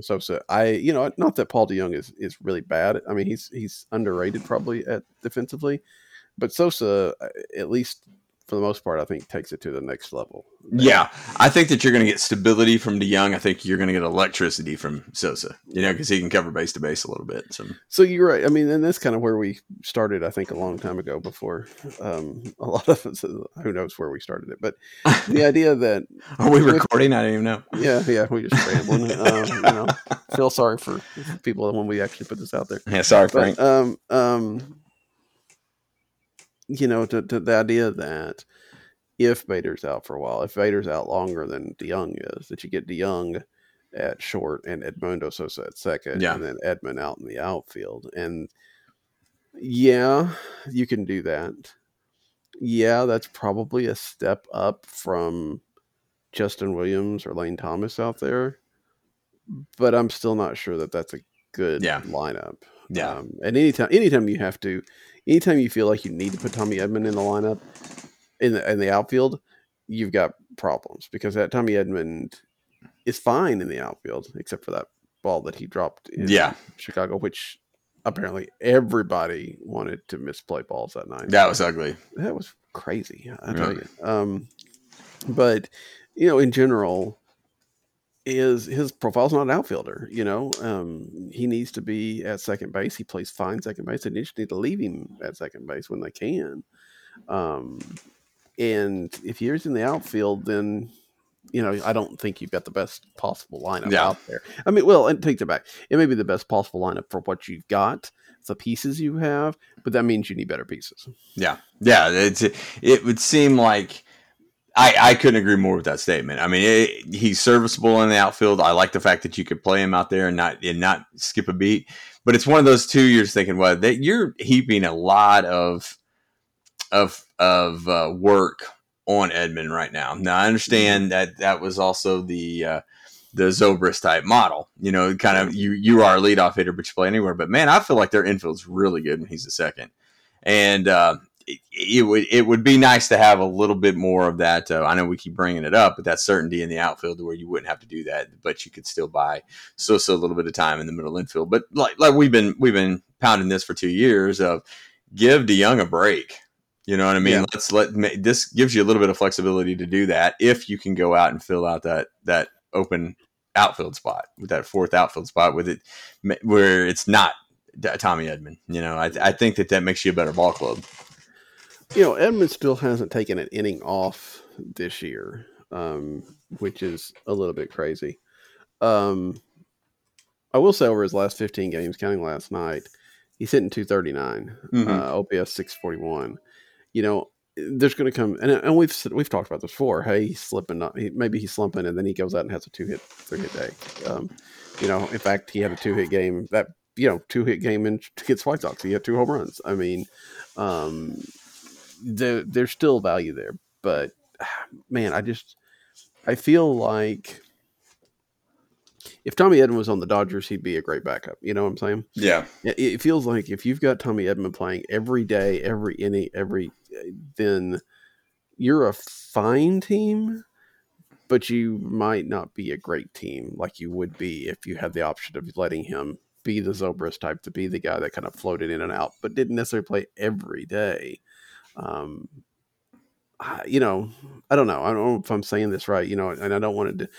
Sosa, not that Paul DeYoung is really bad. I mean, he's underrated probably at defensively, but Sosa, at least for the most part, I think takes it to the next level. Yeah. I think that you're going to get stability from DeYoung. I think you're going to get electricity from Sosa, you know, because he can cover base to base a little bit. So you're right. I mean, and that's kind of where we started, I think, a long time ago before a lot of us, who knows where we started it. But the idea that... Are we recording? I don't even know. Yeah. We just rambling. Feel sorry for people when we actually put this out there. Yeah, sorry, Frank. But, you know, to the idea that if Bader's out for a while, if Bader's out longer than DeYoung is, that you get DeYoung at short and Edmundo Sosa at second, and then Edmund out in the outfield. And yeah, you can do that. Yeah, that's probably a step up from Justin Williams or Lane Thomas out there, but I'm still not sure that that's a good lineup. Yeah. And anytime you have to... Anytime you feel like you need to put Tommy Edman in the lineup, in the outfield, you've got problems, because that Tommy Edman is fine in the outfield, except for that ball that he dropped in Chicago, which apparently everybody wanted to misplay balls that night. That was ugly. That was crazy. I tell you. But you know, in general, his profile's not an outfielder, you know. He needs to be at second base. He plays fine second base, and they just need to leave him at second base when they can. And if he's in the outfield, then, you know, I don't think you've got the best possible lineup out there. I mean, well, and take that back. It may be the best possible lineup for what you've got, the pieces you have, but that means you need better pieces. Yeah. Yeah. It would seem like... I couldn't agree more with that statement. I mean, he's serviceable in the outfield. I like the fact that you could play him out there and not skip a beat. But it's one of those 2 years thinking, well, that you're heaping a lot of work on Edmund right now. Now, I understand that was also the Zobrist type model. You know, kind of you are a leadoff hitter, but you play anywhere. But man, I feel like their infield's really good when he's the second, and. It would be nice to have a little bit more of that. I know we keep bringing it up, but that certainty in the outfield where you wouldn't have to do that, but you could still buy Sosa a little bit of time in the middle infield. But like we've been pounding this for 2 years of give DeYoung a break. You know what I mean? Yeah. This gives you a little bit of flexibility to do that if you can go out and fill out that open outfield spot with that fourth outfield spot where it's not Tommy Edman. You know, I think that makes you a better ball club. You know, Edmonds still hasn't taken an inning off this year, which is a little bit crazy. I will say over his last 15 games, counting last night, he's hitting 239, OPS 641. You know, there's going to come, and we've talked about this before. Hey, he's slipping, maybe he's slumping, and then he goes out and has a three-hit day. You know, in fact, he had a two-hit game that, you know, two-hit game against White Sox. He had two home runs. I mean, there's still value there, but man, I feel like if Tommy Edman was on the Dodgers, he'd be a great backup. You know what I'm saying? Yeah. It feels like if you've got Tommy Edman playing every day, every inning, then you're a fine team, but you might not be a great team like you would be if you had the option of letting him be the Zobrist type, to be the guy that kind of floated in and out, but didn't necessarily play every day. You know, I don't know. I don't know if I'm saying this right, you know, and I don't want to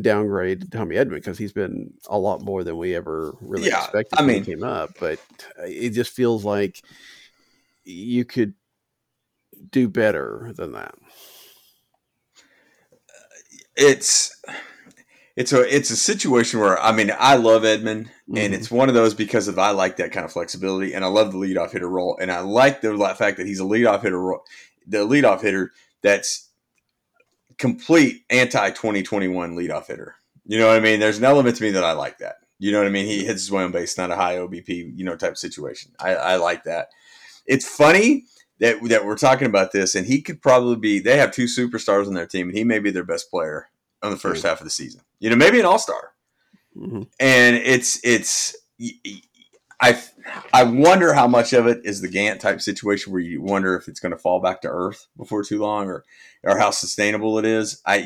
downgrade Tommy Edman because he's been a lot more than we ever really expected when he came up, but it just feels like you could do better than that. It's a situation where, I mean, I love Edman, and it's one of those because I like that kind of flexibility, and I love the leadoff hitter role, and I like the fact that he's a leadoff hitter role. The leadoff hitter that's complete anti-2021 leadoff hitter. You know what I mean? There's an element to me that I like that. You know what I mean? He hits his way on base, not a high OBP, you know, type situation. I like that. It's funny that we're talking about this, and he could probably be – they have two superstars on their team, and he may be their best player on the first half of the season. You know, maybe an all-star. Mm-hmm. And it's I wonder how much of it is the Gant type situation where you wonder if it's going to fall back to earth before too long, or how sustainable it is. I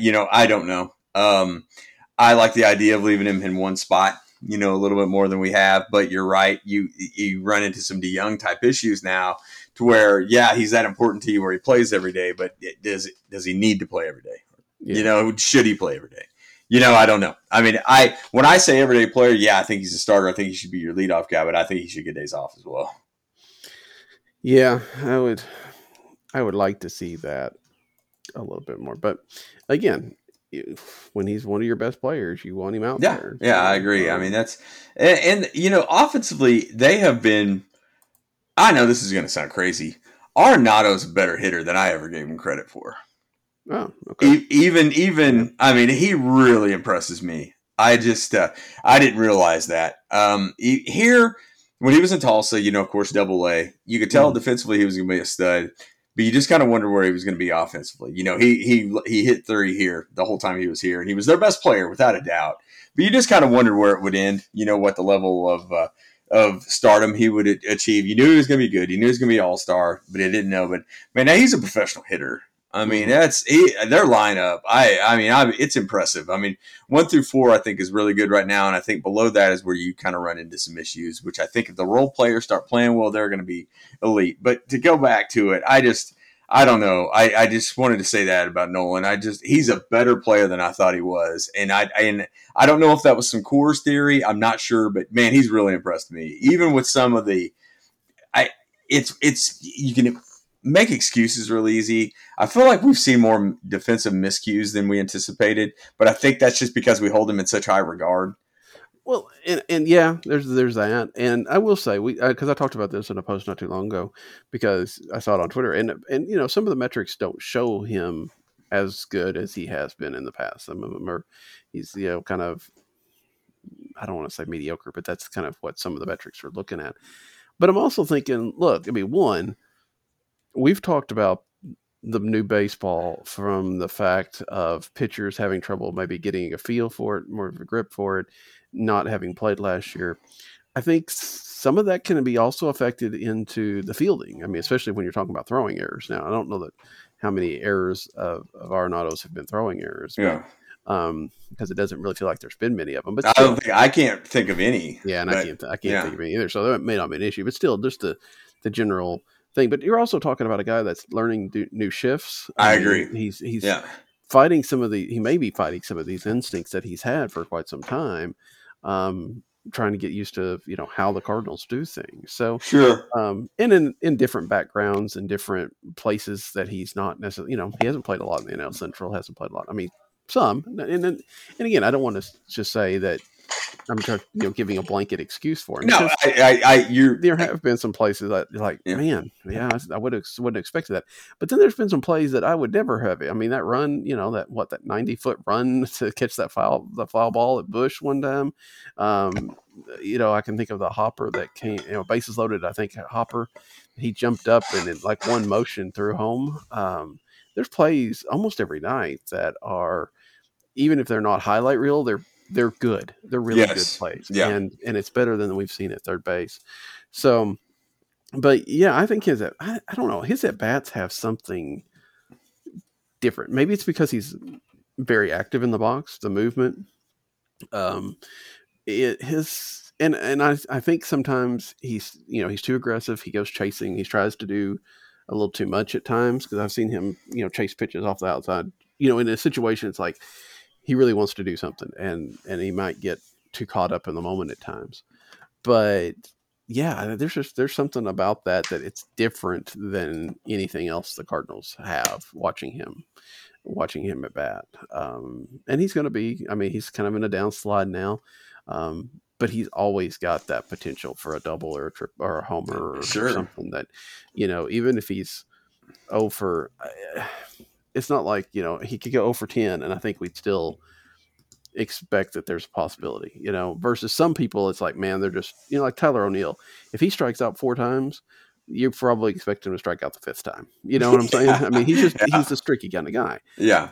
don't know. I like the idea of leaving him in one spot, you know, a little bit more than we have, but you're right. You run into some DeYoung type issues now to where, yeah, he's that important to you where he plays every day, but does he need to play every day? Yeah. You know, should he play every day? You know, I don't know. I mean, when I say everyday player, yeah, I think he's a starter. I think he should be your leadoff guy, but I think he should get days off as well. Yeah, I would like to see that a little bit more. But again, when he's one of your best players, you want him out there. Yeah, I agree. I mean, that's and you know, offensively, they have been. I know this is going to sound crazy. Arenado's a better hitter than I ever gave him credit for. Oh, okay. Even, I mean, he really impresses me. I just, I didn't realize that. Here, when he was in Tulsa, you know, of course, Double-A, you could tell defensively he was going to be a stud, but you just kind of wonder where he was going to be offensively. You know, he hit 30 here the whole time he was here, and he was their best player without a doubt. But you just kind of wondered where it would end. You know, what the level of stardom he would achieve. You knew he was going to be good. You knew he was going to be all-star, but he didn't know. But man, now he's a professional hitter. I mean, that's their lineup. I mean, it's impressive. I mean, 1 through 4, I think, is really good right now. And I think below that is where you kind of run into some issues, which I think if the role players start playing well, they're going to be elite. But to go back to it, I don't know. I just wanted to say that about Nolan. He's a better player than I thought he was. And I don't know if that was some Coors theory. I'm not sure, but man, he's really impressed me. Even with some of the, you can make excuses real easy. I feel like we've seen more defensive miscues than we anticipated, but I think that's just because we hold him in such high regard. Well, and yeah, there's that. And I will say, because I talked about this in a post not too long ago, because I saw it on Twitter, and you know, some of the metrics don't show him as good as he has been in the past. Some of them are, he's, you know, kind of, I don't want to say mediocre, but that's kind of what some of the metrics are looking at. But I'm also thinking, look, I mean, one, we've talked about the new baseball from the fact of pitchers having trouble maybe getting a feel for it, more of a grip for it, not having played last year. I think some of that can be also affected into the fielding. I mean, especially when you're talking about throwing errors. Now, I don't know that how many errors of Arenado's have been throwing errors. Yeah. Because it doesn't really feel like there's been many of them. But still, I can't think of any. Yeah, and I can't think of any either. So that may not be an issue, but still just the general thing. But you're also talking about a guy that's learning new shifts. I mean, agree. He's fighting some of the, he may be fighting some of these instincts that he's had for quite some time. trying to get used to, you know, how the Cardinals do things. So sure. And in different backgrounds and different places that he's not necessarily, you know, he hasn't played a lot in the NL Central, hasn't played a lot. I mean, some, and again, I don't want to just say that I'm trying, you know, giving a blanket excuse for him. No, there have been some places that like, yeah. Man, yeah, I would have expected that. But then there's been some plays that I would never have. I mean, that run, you know, that 90-foot run to catch the foul ball at Bush one time. You know, I can think of the hopper that came, you know, bases loaded. I think hopper, he jumped up and in like one motion threw home. There's plays almost every night that are, even if they're not highlight reel, they're good. They're really good plays. Yeah. And it's better than we've seen at third base. So, but yeah, I think I don't know. His at-bats have something different. Maybe it's because he's very active in the box, the movement. I think sometimes he's, you know, he's too aggressive. He goes chasing. He tries to do a little too much at times because I've seen him, you know, chase pitches off the outside. You know, in a situation, it's like, he really wants to do something and he might get too caught up in the moment at times, but yeah, there's something about that it's different than anything else the Cardinals have watching him at bat. And he's going to be, I mean, he's kind of in a downslide now. But he's always got that potential for a double or a trip or a homer or sure. something that, you know, even if he's 0 for, it's not like, you know, he could go 0 for 10 and I think we'd still expect that there's a possibility, you know, versus some people it's like, man, they're just, you know, like Tyler O'Neill, if he strikes out 4 times, you probably expect him to strike out the 5th time. You know what I'm saying? I mean, he's the streaky kind of guy. Yeah.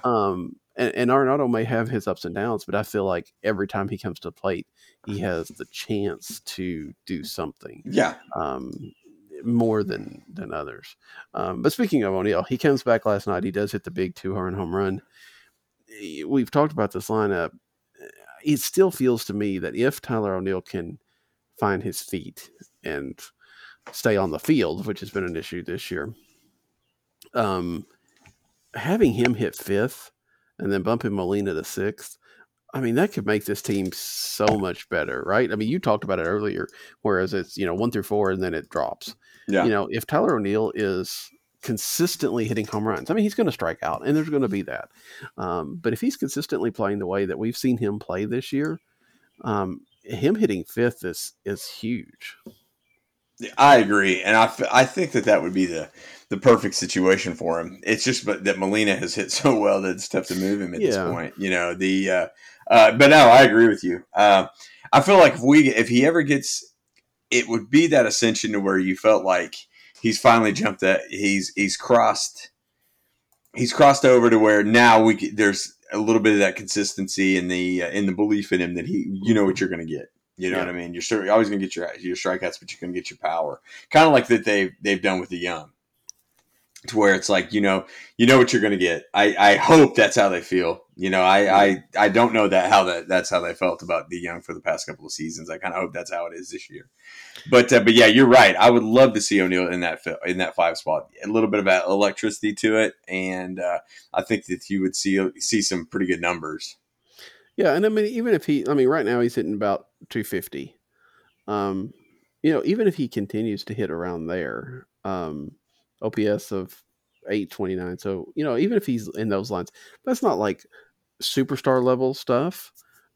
And Arenado may have his ups and downs, but I feel like every time he comes to the plate, he has the chance to do something. Yeah. More than others. But speaking of O'Neill, he comes back last night. He does hit the big 2-run home run. We've talked about this lineup. It still feels to me that if Tyler O'Neill can find his feet and stay on the field, which has been an issue this year, having him hit 5th and then bumping Molina to 6th, I mean, that could make this team so much better, right? I mean, you talked about it earlier, whereas it's, you know, 1 through 4 and then it drops. Yeah. You know, if Tyler O'Neill is consistently hitting home runs, I mean, he's going to strike out and there's going to be that. But if he's consistently playing the way that we've seen him play this year, him hitting 5th is huge. I agree. And I think that would be the perfect situation for him. It's just that Molina has hit so well that it's tough to move him at this point, you know, but no, I agree with you. I feel like if he ever gets, it would be that ascension to where you felt like he's finally jumped that he's crossed over to where now there's a little bit of that consistency in the belief in him that he, you know what you're going to get. You know what I mean? You're always going to get your strikeouts, but you're going to get your power. Kind of like that they've done with the young, to where it's like, you know what you're going to get. I hope that's how they feel. You know, I don't know that's how they felt about the young for the past couple of seasons. I kind of hope that's how it is this year. But yeah, you're right. I would love to see O'Neill in that 5 spot. A little bit of that electricity to it, and I think that you would see some pretty good numbers. Yeah, and I mean, even if right now he's hitting about 250. You know, even if he continues to hit around there, OPS of 829. So, you know, even if he's in those lines, that's not like superstar level stuff.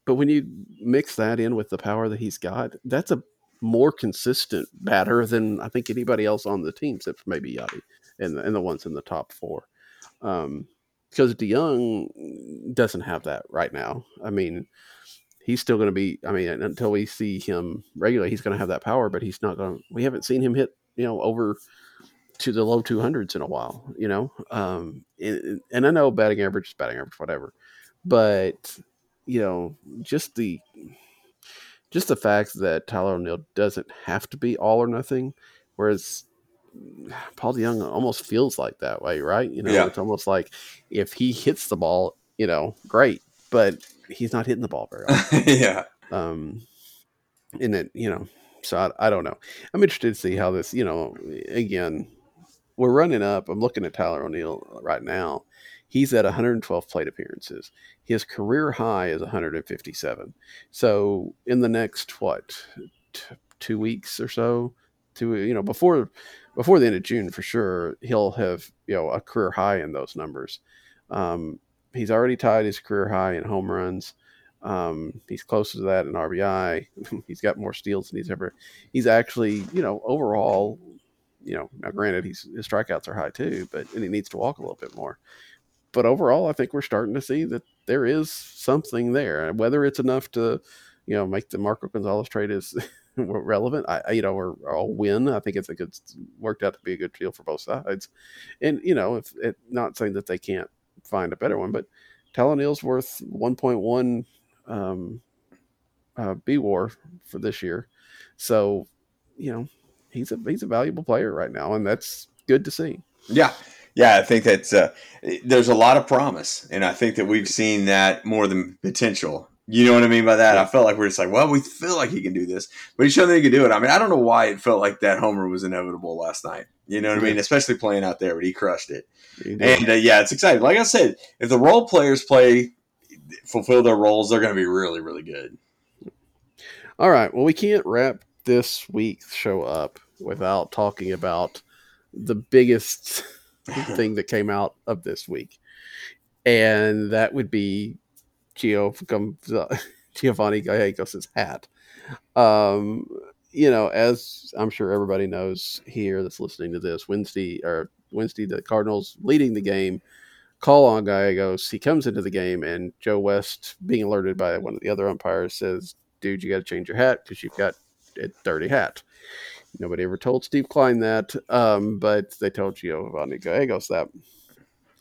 But when you mix that in with the power that he's got, that's a more consistent batter than I think anybody else on the team, except maybe Yachty and the ones in the top 4. Because DeYoung doesn't have that right now. I mean, he's still going to be, I mean, until we see him regularly, he's going to have that power, but he's not going to, we haven't seen him hit, you know, over to the low 200s in a while, you know? And I know batting average, whatever, but you know, just the fact that Tyler O'Neill doesn't have to be all or nothing, whereas Paul DeYoung almost feels like that way, right? You know, It's almost like if he hits the ball, you know, great, but he's not hitting the ball very often. Yeah. And it, you know, so I don't know. I'm interested to see how this, you know, again, we're running up. I'm looking at Tyler O'Neill right now. He's at 112 plate appearances. His career high is 157. So in the next, 2 weeks or so, before the end of June for sure, he'll have, a career high in those numbers. He's already tied his career high in home runs. He's closer to that in RBI. He's got more steals than he's actually, overall, now granted his strikeouts are high too, and he needs to walk a little bit more, but overall, I think we're starting to see that there is something there. Whether it's enough to, make the Marco Gonzalez trade is relevant, or win. I think it's worked out to be a good deal for both sides. And, if it, not saying that they can't find a better one, but Talon Neal's worth 1.1 BWAR for this year. So, he's a valuable player right now, and that's good to see. Yeah. Yeah. I think that's there's a lot of promise, and I think that we've seen that more than potential. You know what I mean by that? Yeah. I felt like we're just like, well, we feel like he can do this, but he's shown that he can do it. I mean, I don't know why it felt like that homer was inevitable last night. You know what I mean? Especially playing out there, but he crushed it. And it's exciting. Like I said, if the role players fulfill their roles, they're going to be really, really good. All right. Well, we can't wrap this week's show up without talking about the biggest thing that came out of this week. And that would be Giovanni Gallegos' hat. As I'm sure everybody knows here that's listening to this, Wednesday, the Cardinals leading the game, call on Gallegos. He comes into the game, and Joe West, being alerted by one of the other umpires, says, dude, you got to change your hat because you've got a dirty hat. Nobody ever told Steve Klein that, but they told Giovanni Gallegos that,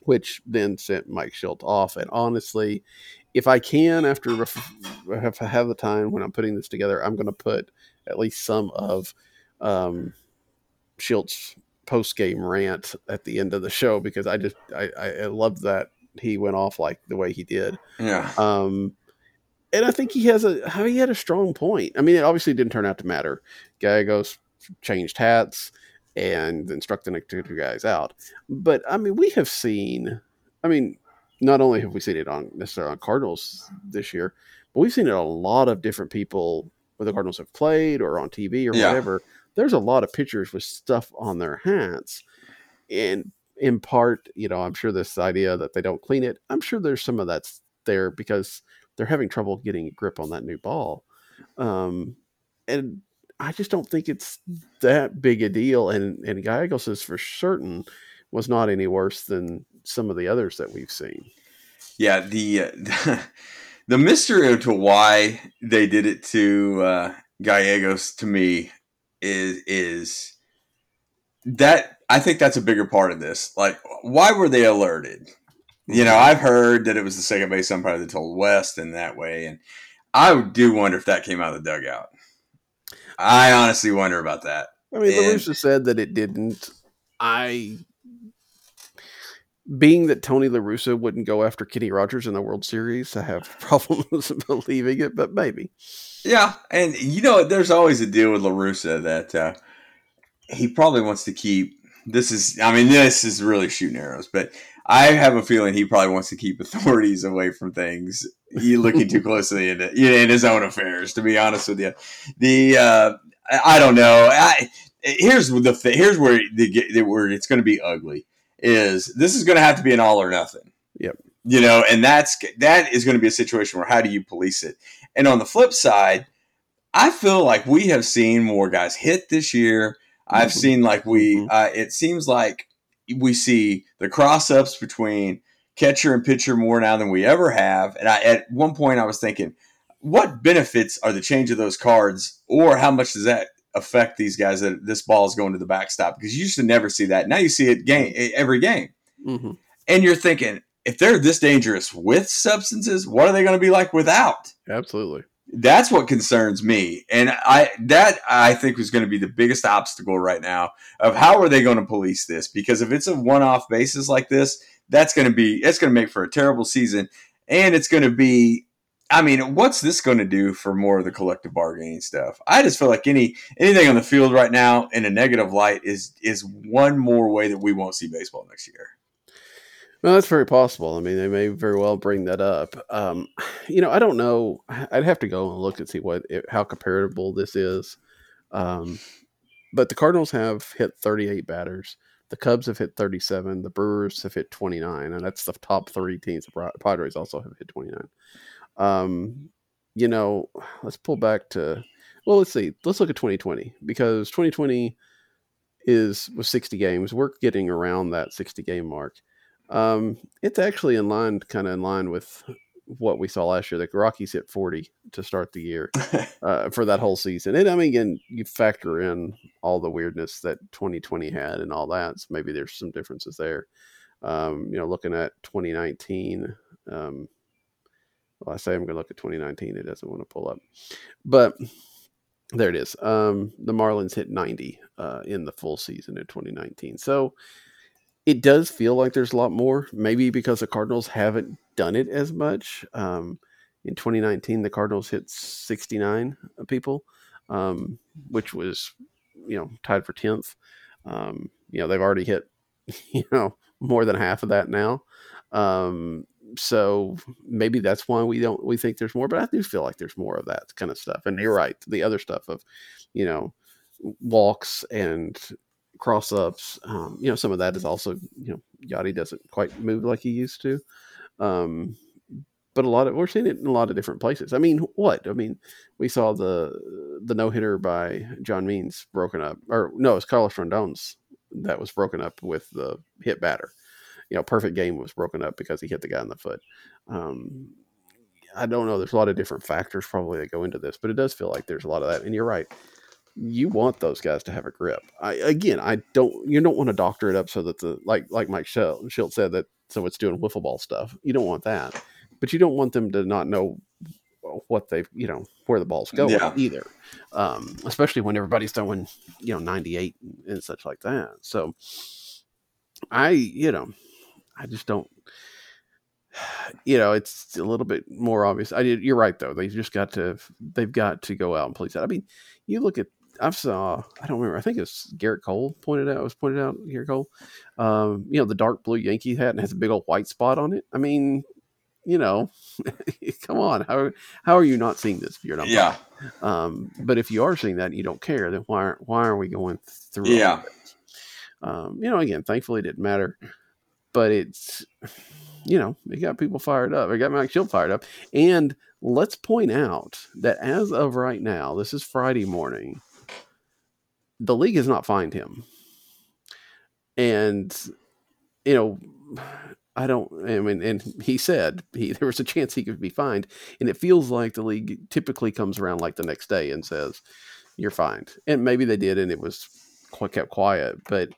which then sent Mike Shildt off. And honestly, if I can, if I have the time when I'm putting this together, I'm going to put at least some of Shilt's post-game rant at the end of the show, because I love that he went off like the way he did. Yeah. And I think he had a strong point. I mean, it obviously didn't turn out to matter. Gallegos changed hats and instructed the two guys out. But I mean, not only have we seen it necessarily on Cardinals this year, but we've seen it on a lot of different people where the Cardinals have played or on TV or whatever. There's a lot of pictures with stuff on their hats. And in part, I'm sure this idea that they don't clean it, I'm sure there's some of that's there because they're having trouble getting a grip on that new ball. And I just don't think it's that big a deal. And Gallegos is for certain was not any worse than some of the others that we've seen. Yeah. The mystery to why they did it to Gallegos, to me, is that I think that's a bigger part of this. Like, why were they alerted? I've heard that it was the second base umpire that told West in that way. And I do wonder if that came out of the dugout. I honestly wonder about that. I mean, La Russa said that it didn't. Being that Tony La Russa wouldn't go after Kenny Rogers in the World Series, I have problems believing it, but maybe. Yeah, and there's always a deal with La Russa that he probably wants to keep. This is really shooting arrows, but I have a feeling he probably wants to keep authorities away from things. He looking too closely in his own affairs, to be honest with you. I don't know. Here's where it's going to be ugly. This is going to have to be an all or nothing. Yep. And that is going to be a situation where how do you police it? And on the flip side, I feel like we have seen more guys hit this year. I've seen it seems like we see the cross ups between catcher and pitcher more now than we ever have. And at one point I was thinking, what benefits are the change of those cards, or how much does that affect these guys that this ball is going to the backstop? Because you used to never see that. Now you see it every game. Mm-hmm. And you're thinking, if they're this dangerous with substances, what are they going to be like without? Absolutely. That's what concerns me. And I think was going to be the biggest obstacle right now of how are they going to police this? Because if it's a one-off basis like this, it's going to make for a terrible season. And it's going to be, what's this going to do for more of the collective bargaining stuff? I just feel like anything on the field right now in a negative light is one more way that we won't see baseball next year. No, that's very possible. I mean, they may very well bring that up. I don't know. I'd have to go and look and see how comparable this is. But the Cardinals have hit 38 batters. The Cubs have hit 37. The Brewers have hit 29, and that's the top three teams. The Padres also have hit 29. Let's pull back to. Well, let's see. Let's look at 2020 because 2020 was 60 games. We're getting around that 60 game mark. It's actually kind of in line with what we saw last year. The Rockies hit 40 to start the year for that whole season. And I mean, again, you factor in all the weirdness that 2020 had and all that. So maybe there's some differences there. Looking at 2019, I say I'm going to look at 2019. It doesn't want to pull up, but there it is. The Marlins hit 90 in the full season in 2019. So, it does feel like there's a lot more, maybe because the Cardinals haven't done it as much. In 2019, the Cardinals hit 69 people, which was, tied for 10th. They've already hit, more than half of that now. So maybe that's why we think there's more, but I do feel like there's more of that kind of stuff. And you're right. The other stuff of, walks and cross-ups, some of that is also, Yachty doesn't quite move like he used to. But we're seeing it in a lot of different places. We saw the no-hitter by John Means broken up, or no, it was Carlos Rondón's that was broken up with the hit batter. Perfect Game was broken up because he hit the guy in the foot. I don't know. There's a lot of different factors probably that go into this, but it does feel like there's a lot of that. And you're right. You want those guys to have a grip. You don't want to doctor it up so that like Mike Shildt said that, so it's doing wiffle ball stuff. You don't want that, but you don't want them to not know what they've, where the ball's going either. Especially when everybody's throwing, 98 and such like that. So I just don't, it's a little bit more obvious. You're right though. They've got to go out and police that. I mean, you look at, I don't remember. I think it was Gerrit Cole. The dark blue Yankee hat and has a big old white spot on it. I mean, come on. How are you not seeing this? If you're not. Yeah. But if you are seeing that and you don't care, then why are we going through? Yeah. Again, thankfully it didn't matter, but it's, it got people fired up. It got Mike Shildt fired up. And let's point out that as of right now, this is Friday morning, the league has not fined him. And, and he said there was a chance he could be fined. And it feels like the league typically comes around like the next day and says, you're fined. And maybe they did, and it was kept quiet. But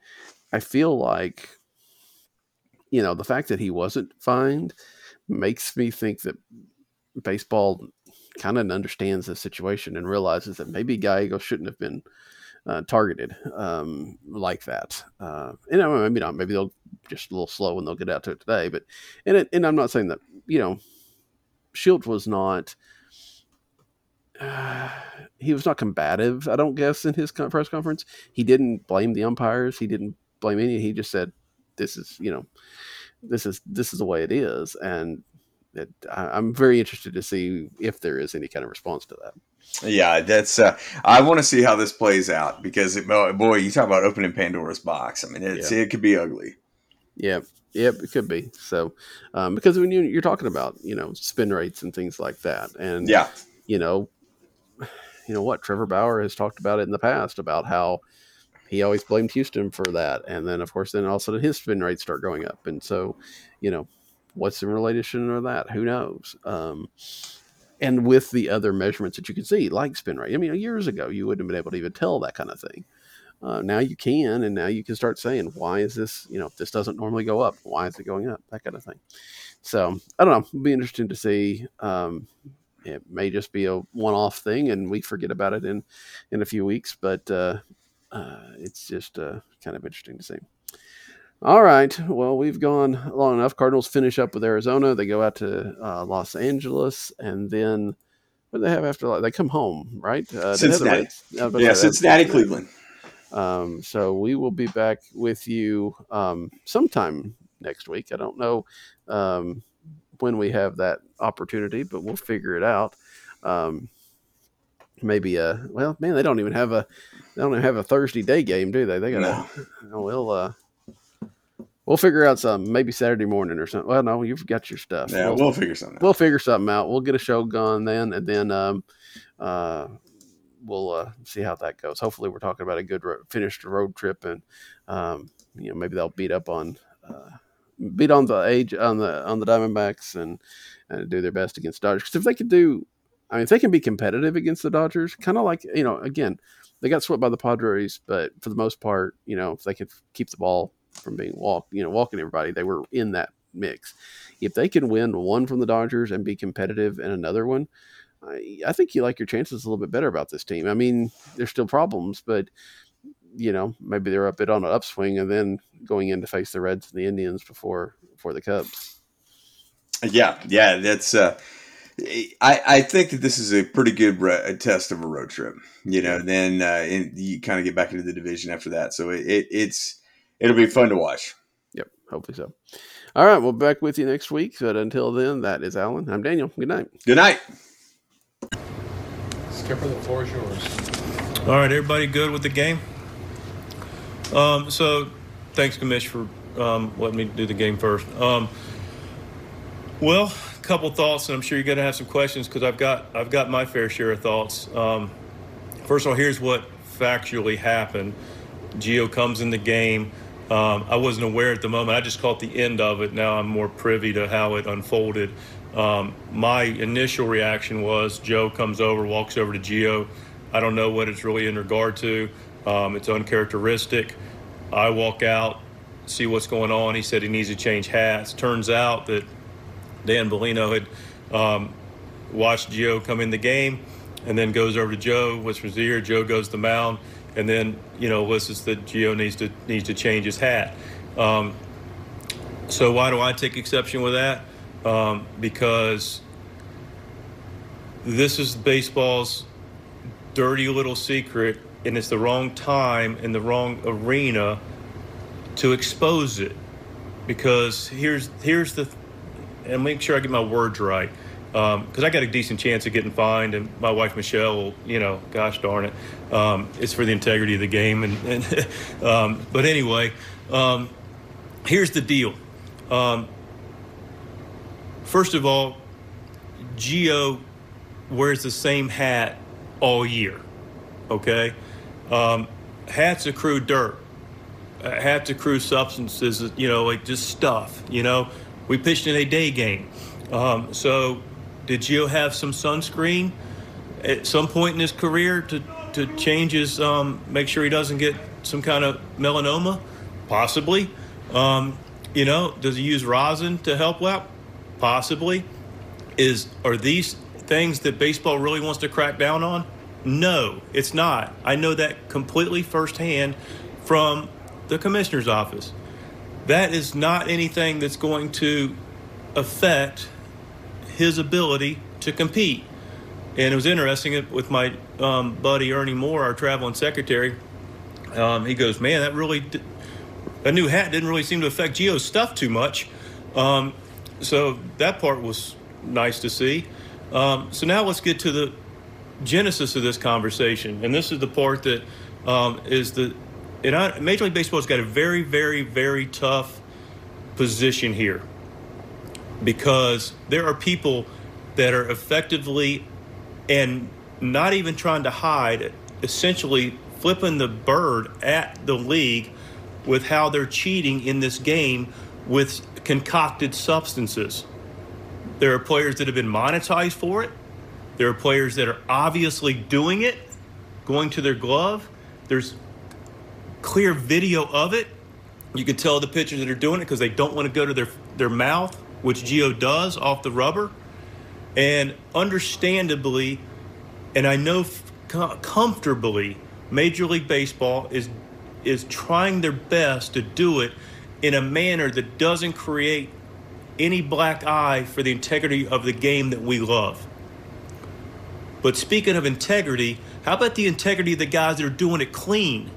I feel like, the fact that he wasn't fined makes me think that baseball kind of understands the situation and realizes that maybe Gallegos shouldn't have been targeted like that. Maybe not. Maybe they'll just a little slow and they'll get out to it today. But and I'm not saying that Shildt was not. He was not combative. I don't guess in his press conference he didn't blame the umpires. He didn't blame any. He just said, this is the way it is. And I'm very interested to see if there is any kind of response to that. Yeah, that's. I want to see how this plays out because, you talk about opening Pandora's box. I mean, it could be ugly. Yeah, yep, it could be. So, because when you're talking about spin rates and things like that, and what Trevor Bauer has talked about it in the past about how he always blamed Houston for that, and then of course, then all of a sudden his spin rates start going up, and so, what's the relation to that? Who knows? And with the other measurements that you can see, like spin rate, years ago, you wouldn't have been able to even tell that kind of thing. Now you can, and now you can start saying, why is this, if this doesn't normally go up, why is it going up? That kind of thing. So I don't know. It'll be interesting to see. It may just be a one-off thing and we forget about it in a few weeks, but it's just kind of interesting to see. All right. Well, we've gone long enough. Cardinals finish up with Arizona. They go out to Los Angeles, and then what do they have after? They come home, right? Cincinnati. Cincinnati, Cleveland. So we will be back with you sometime next week. I don't know when we have that opportunity, but we'll figure it out. They don't even have a Thursday day game, do they? They got to. No. We'll figure out something, maybe Saturday morning or something. Well, no, you've got your stuff. Yeah, we'll figure something out. We'll figure something out. We'll get a show going then, and then we'll see how that goes. Hopefully we're talking about a good finished road trip, and maybe they'll beat on the Diamondbacks and do their best against Dodgers. Because if they can be competitive against the Dodgers, kind of like, again, they got swept by the Padres, but for the most part, if they could keep the ball from being walking everybody, they were in that mix. If they can win one from the Dodgers and be competitive in another one, I think you like your chances a little bit better about this team. I mean, there's still problems, but maybe they're a bit on an upswing and then going in to face the Reds and the Indians before the Cubs. Yeah, that's I think that this is a pretty good test of a road trip. Then and you kind of get back into the division after that, so it's. It'll be fun to watch. Yep, hopefully so. All right, we'll be back with you next week. But until then, that is Alan. I'm Daniel. Good night. Good night. Skipper, the floor is yours. All right, everybody good with the game? So thanks, Commish, for letting me do the game first. Well, a couple thoughts, and I'm sure you're going to have some questions because I've got my fair share of thoughts. First of all, here's what factually happened. Gio comes in the game. I wasn't aware at the moment. I just caught the end of it. Now I'm more privy to how it unfolded. My initial reaction was Joe comes over, walks over to Gio. I don't know what it's really in regard to. It's uncharacteristic. I walk out, see what's going on. He said he needs to change hats. Turns out that Dan Bellino had watched Gio come in the game and then goes over to Joe, which was here. Joe goes to the mound. And then, elicits that Gio needs to change his hat. So why do I take exception with that? Because this is baseball's dirty little secret, and it's the wrong time and the wrong arena to expose it. Because here's the, and make sure I get my words right, because I got a decent chance of getting fined, and my wife Michelle will, gosh darn it, it's for the integrity of the game. And but anyway, here's the deal. First of all, Gio wears the same hat all year, okay? Hats accrue dirt. Hats accrue substances, like just stuff, We pitched in a day game. So... did Gio have some sunscreen at some point in his career to change his, make sure he doesn't get some kind of melanoma? Possibly. Does he use rosin to help out? Possibly. Are these things that baseball really wants to crack down on? No, it's not. I know that completely firsthand from the commissioner's office. That is not anything that's going to affect his ability to compete. And it was interesting with my buddy Ernie Moore, our traveling secretary. He goes, man, that really a new hat didn't really seem to affect Gio's stuff too much. So that part was nice to see. So now let's get to the genesis of this conversation, and this is the part that Major League Baseball's got a very, very, very tough position here. Because there are people that are effectively, and not even trying to hide, essentially flipping the bird at the league with how they're cheating in this game with concocted substances. There are players that have been monetized for it. There are players that are obviously doing it, going to their glove. There's clear video of it. You can tell the pitchers that are doing it because they don't want to go to their mouth, which Gio does off the rubber. And understandably, and I know comfortably, Major League Baseball is trying their best to do it in a manner that doesn't create any black eye for the integrity of the game that we love. But speaking of integrity, how about the integrity of the guys that are doing it clean?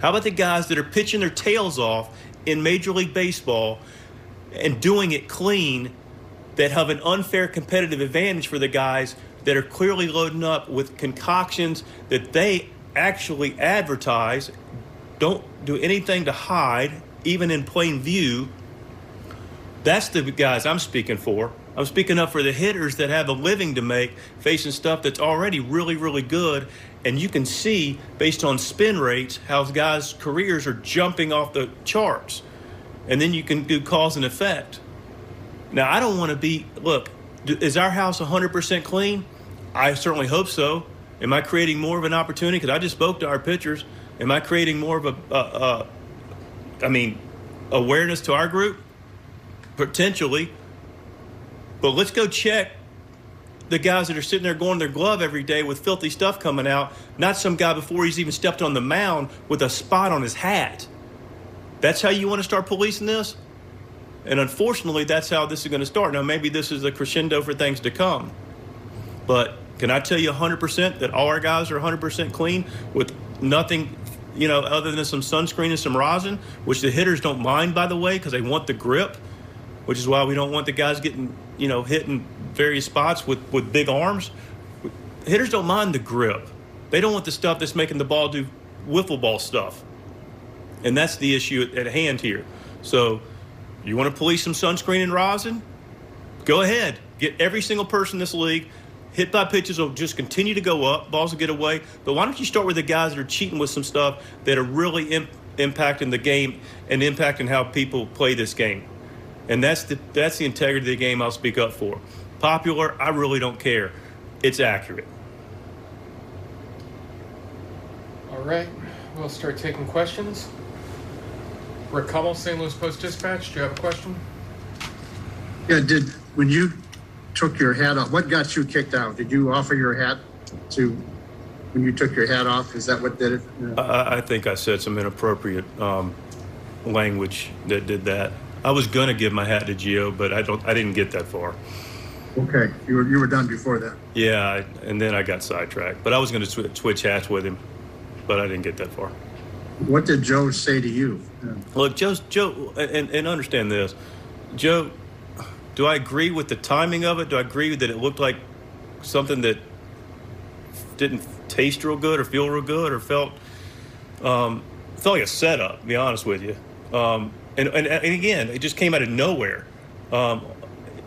How about the guys that are pitching their tails off in Major League Baseball and doing it clean that have an unfair competitive advantage for the guys that are clearly loading up with concoctions that they actually advertise, don't do anything to hide, even in plain view. That's the guys I'm speaking for. I'm speaking up for the hitters that have a living to make, facing stuff that's already really, really good. And you can see, based on spin rates, how guys' careers are jumping off the charts. And then you can do cause and effect. Now, I don't want to be, look, is our house 100% clean? I certainly hope so. Am I creating more of an opportunity? Because I just spoke to our pitchers. Am I creating more of awareness to our group? Potentially. But let's go check the guys that are sitting there going to their glove every day with filthy stuff coming out, not some guy before he's even stepped on the mound with a spot on his hat. That's how you want to start policing this? And unfortunately, that's how this is going to start. Now, maybe this is a crescendo for things to come. But can I tell you 100% that all our guys are 100% clean with nothing, you know, other than some sunscreen and some rosin, which the hitters don't mind, by the way, because they want the grip, which is why we don't want the guys getting, you know, hit in various spots with big arms. Hitters don't mind the grip. They don't want the stuff that's making the ball do wiffle ball stuff. And that's the issue at hand here. So you want to police some sunscreen and rosin? Go ahead. Get every single person in this league. Hit by pitches will just continue to go up. Balls will get away. But why don't you start with the guys that are cheating with some stuff that are really impacting the game and impacting how people play this game? And that's the integrity of the game I'll speak up for. Popular, I really don't care. It's accurate. All right. We'll start taking questions. Rick Hummel, St. Louis Post-Dispatch, do you have a question? Yeah, when you took your hat off, what got you kicked out? Did you offer your hat when you took your hat off? Is that what did it? Yeah. I think I said some inappropriate language that did that. I was going to give my hat to Gio, but I didn't get that far. Okay, you were done before that. Yeah, and then I got sidetracked. But I was going to switch hats with him, but I didn't get that far. What did Joe say to you? Yeah. Look, Joe, and understand this. Joe, do I agree with the timing of it? Do I agree that it looked like something that didn't taste real good or feel real good or felt like a setup, to be honest with you? And again, it just came out of nowhere.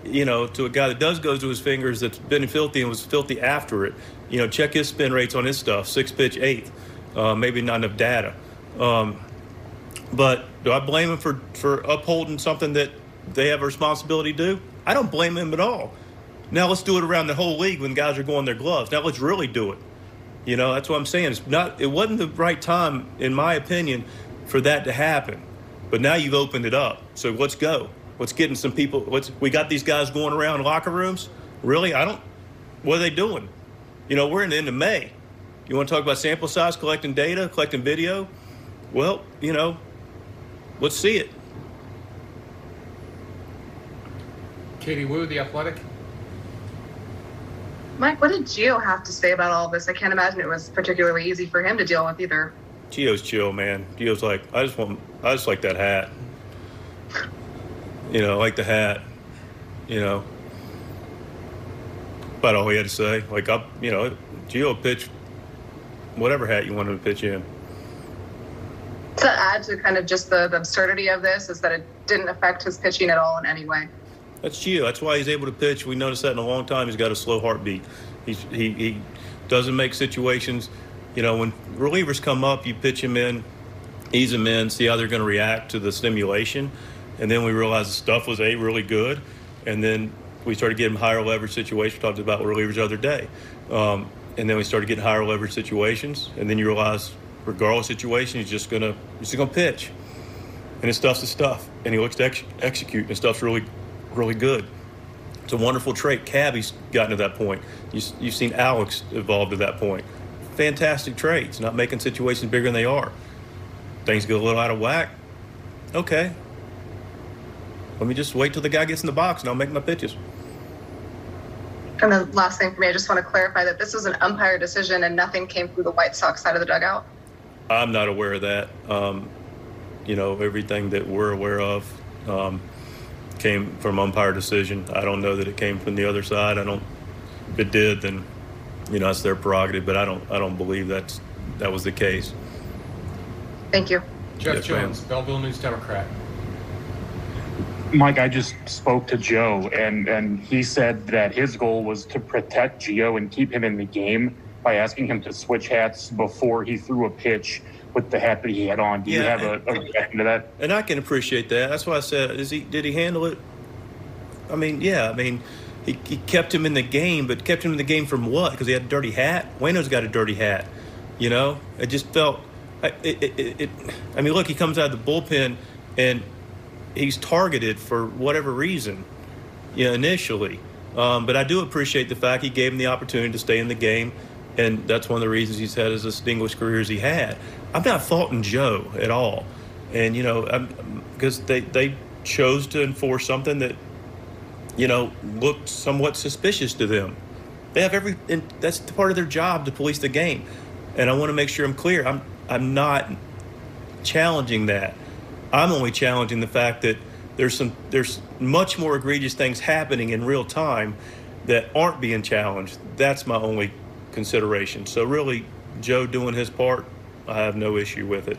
You know, to a guy that goes to his fingers, that's been filthy and was filthy after it. You know, check his spin rates on his stuff, 6-pitch, 8th. Maybe not enough data. But do I blame him for upholding something that they have a responsibility to do? I don't blame him at all. Now let's do it around the whole league when guys are going their gloves. Now let's really do it. You know, that's what I'm saying. It wasn't the right time, in my opinion, for that to happen. But now you've opened it up, so let's go. Let's get in some people. We got these guys going around locker rooms. Really, what are they doing? You know, we're in the end of May. You want to talk about sample size, collecting data, collecting video? Well, you know, let's see it. Katie Wu, The Athletic. Mike, what did Gio have to say about all this? I can't imagine it was particularly easy for him to deal with either. Gio's chill, man. Gio's like, I just like that hat. You know, I like the hat. You know, about all he had to say. Like, you know, Gio pitched whatever hat you wanted to pitch in. To add to kind of just the absurdity of this is that it didn't affect his pitching at all in any way. That's Gio. That's why he's able to pitch. We noticed that in a long time. He's got a slow heartbeat. He doesn't make situations. You know, when relievers come up, you pitch them in, ease them in, see how they're going to react to the stimulation. And then we realized the stuff was really good. And then we started getting higher leverage situations. We talked about relievers the other day. And then we started getting higher leverage situations. And then you realize, regardless of situation, he's just going to pitch. And his stuff's the stuff. And he looks to execute. And his stuff's really, really good. It's a wonderful trait. Cabby's gotten to that point. You've seen Alex evolve to that point. Fantastic traits, not making situations bigger than they are. Things get a little out of whack. Okay. Let me just wait till the guy gets in the box and I'll make my pitches. And the last thing for me, I just want to clarify that this was an umpire decision and nothing came through the White Sox side of the dugout. I'm not aware of that. You know, everything that we're aware of came from umpire decision. I don't know that it came from the other side. I don't. If it did, then you know that's their prerogative. But I don't believe that was the case. Thank you, Jeff Jones, Belleville News Democrat. Mike, I just spoke to Joe, and he said that his goal was to protect Gio and keep him in the game by asking him to switch hats before he threw a pitch with the hat that he had on. Do you have a reaction to that? And I can appreciate that. That's why I said, did he handle it? I mean, he kept him in the game, but kept him in the game from what? Because he had a dirty hat? Wayno's got a dirty hat, you know? It just felt I mean, look, he comes out of the bullpen, and he's targeted for whatever reason, initially. But I do appreciate the fact he gave him the opportunity to stay in the game, and that's one of the reasons he's had as distinguished career as he had. I'm not faulting Joe at all. And, because they chose to enforce something that, looked somewhat suspicious to them. They have and that's part of their job to police the game. And I want to make sure I'm clear. I'm not challenging that. I'm only challenging the fact that there's much more egregious things happening in real time that aren't being challenged. That's my only consideration. So really, Joe doing his part, I have no issue with it.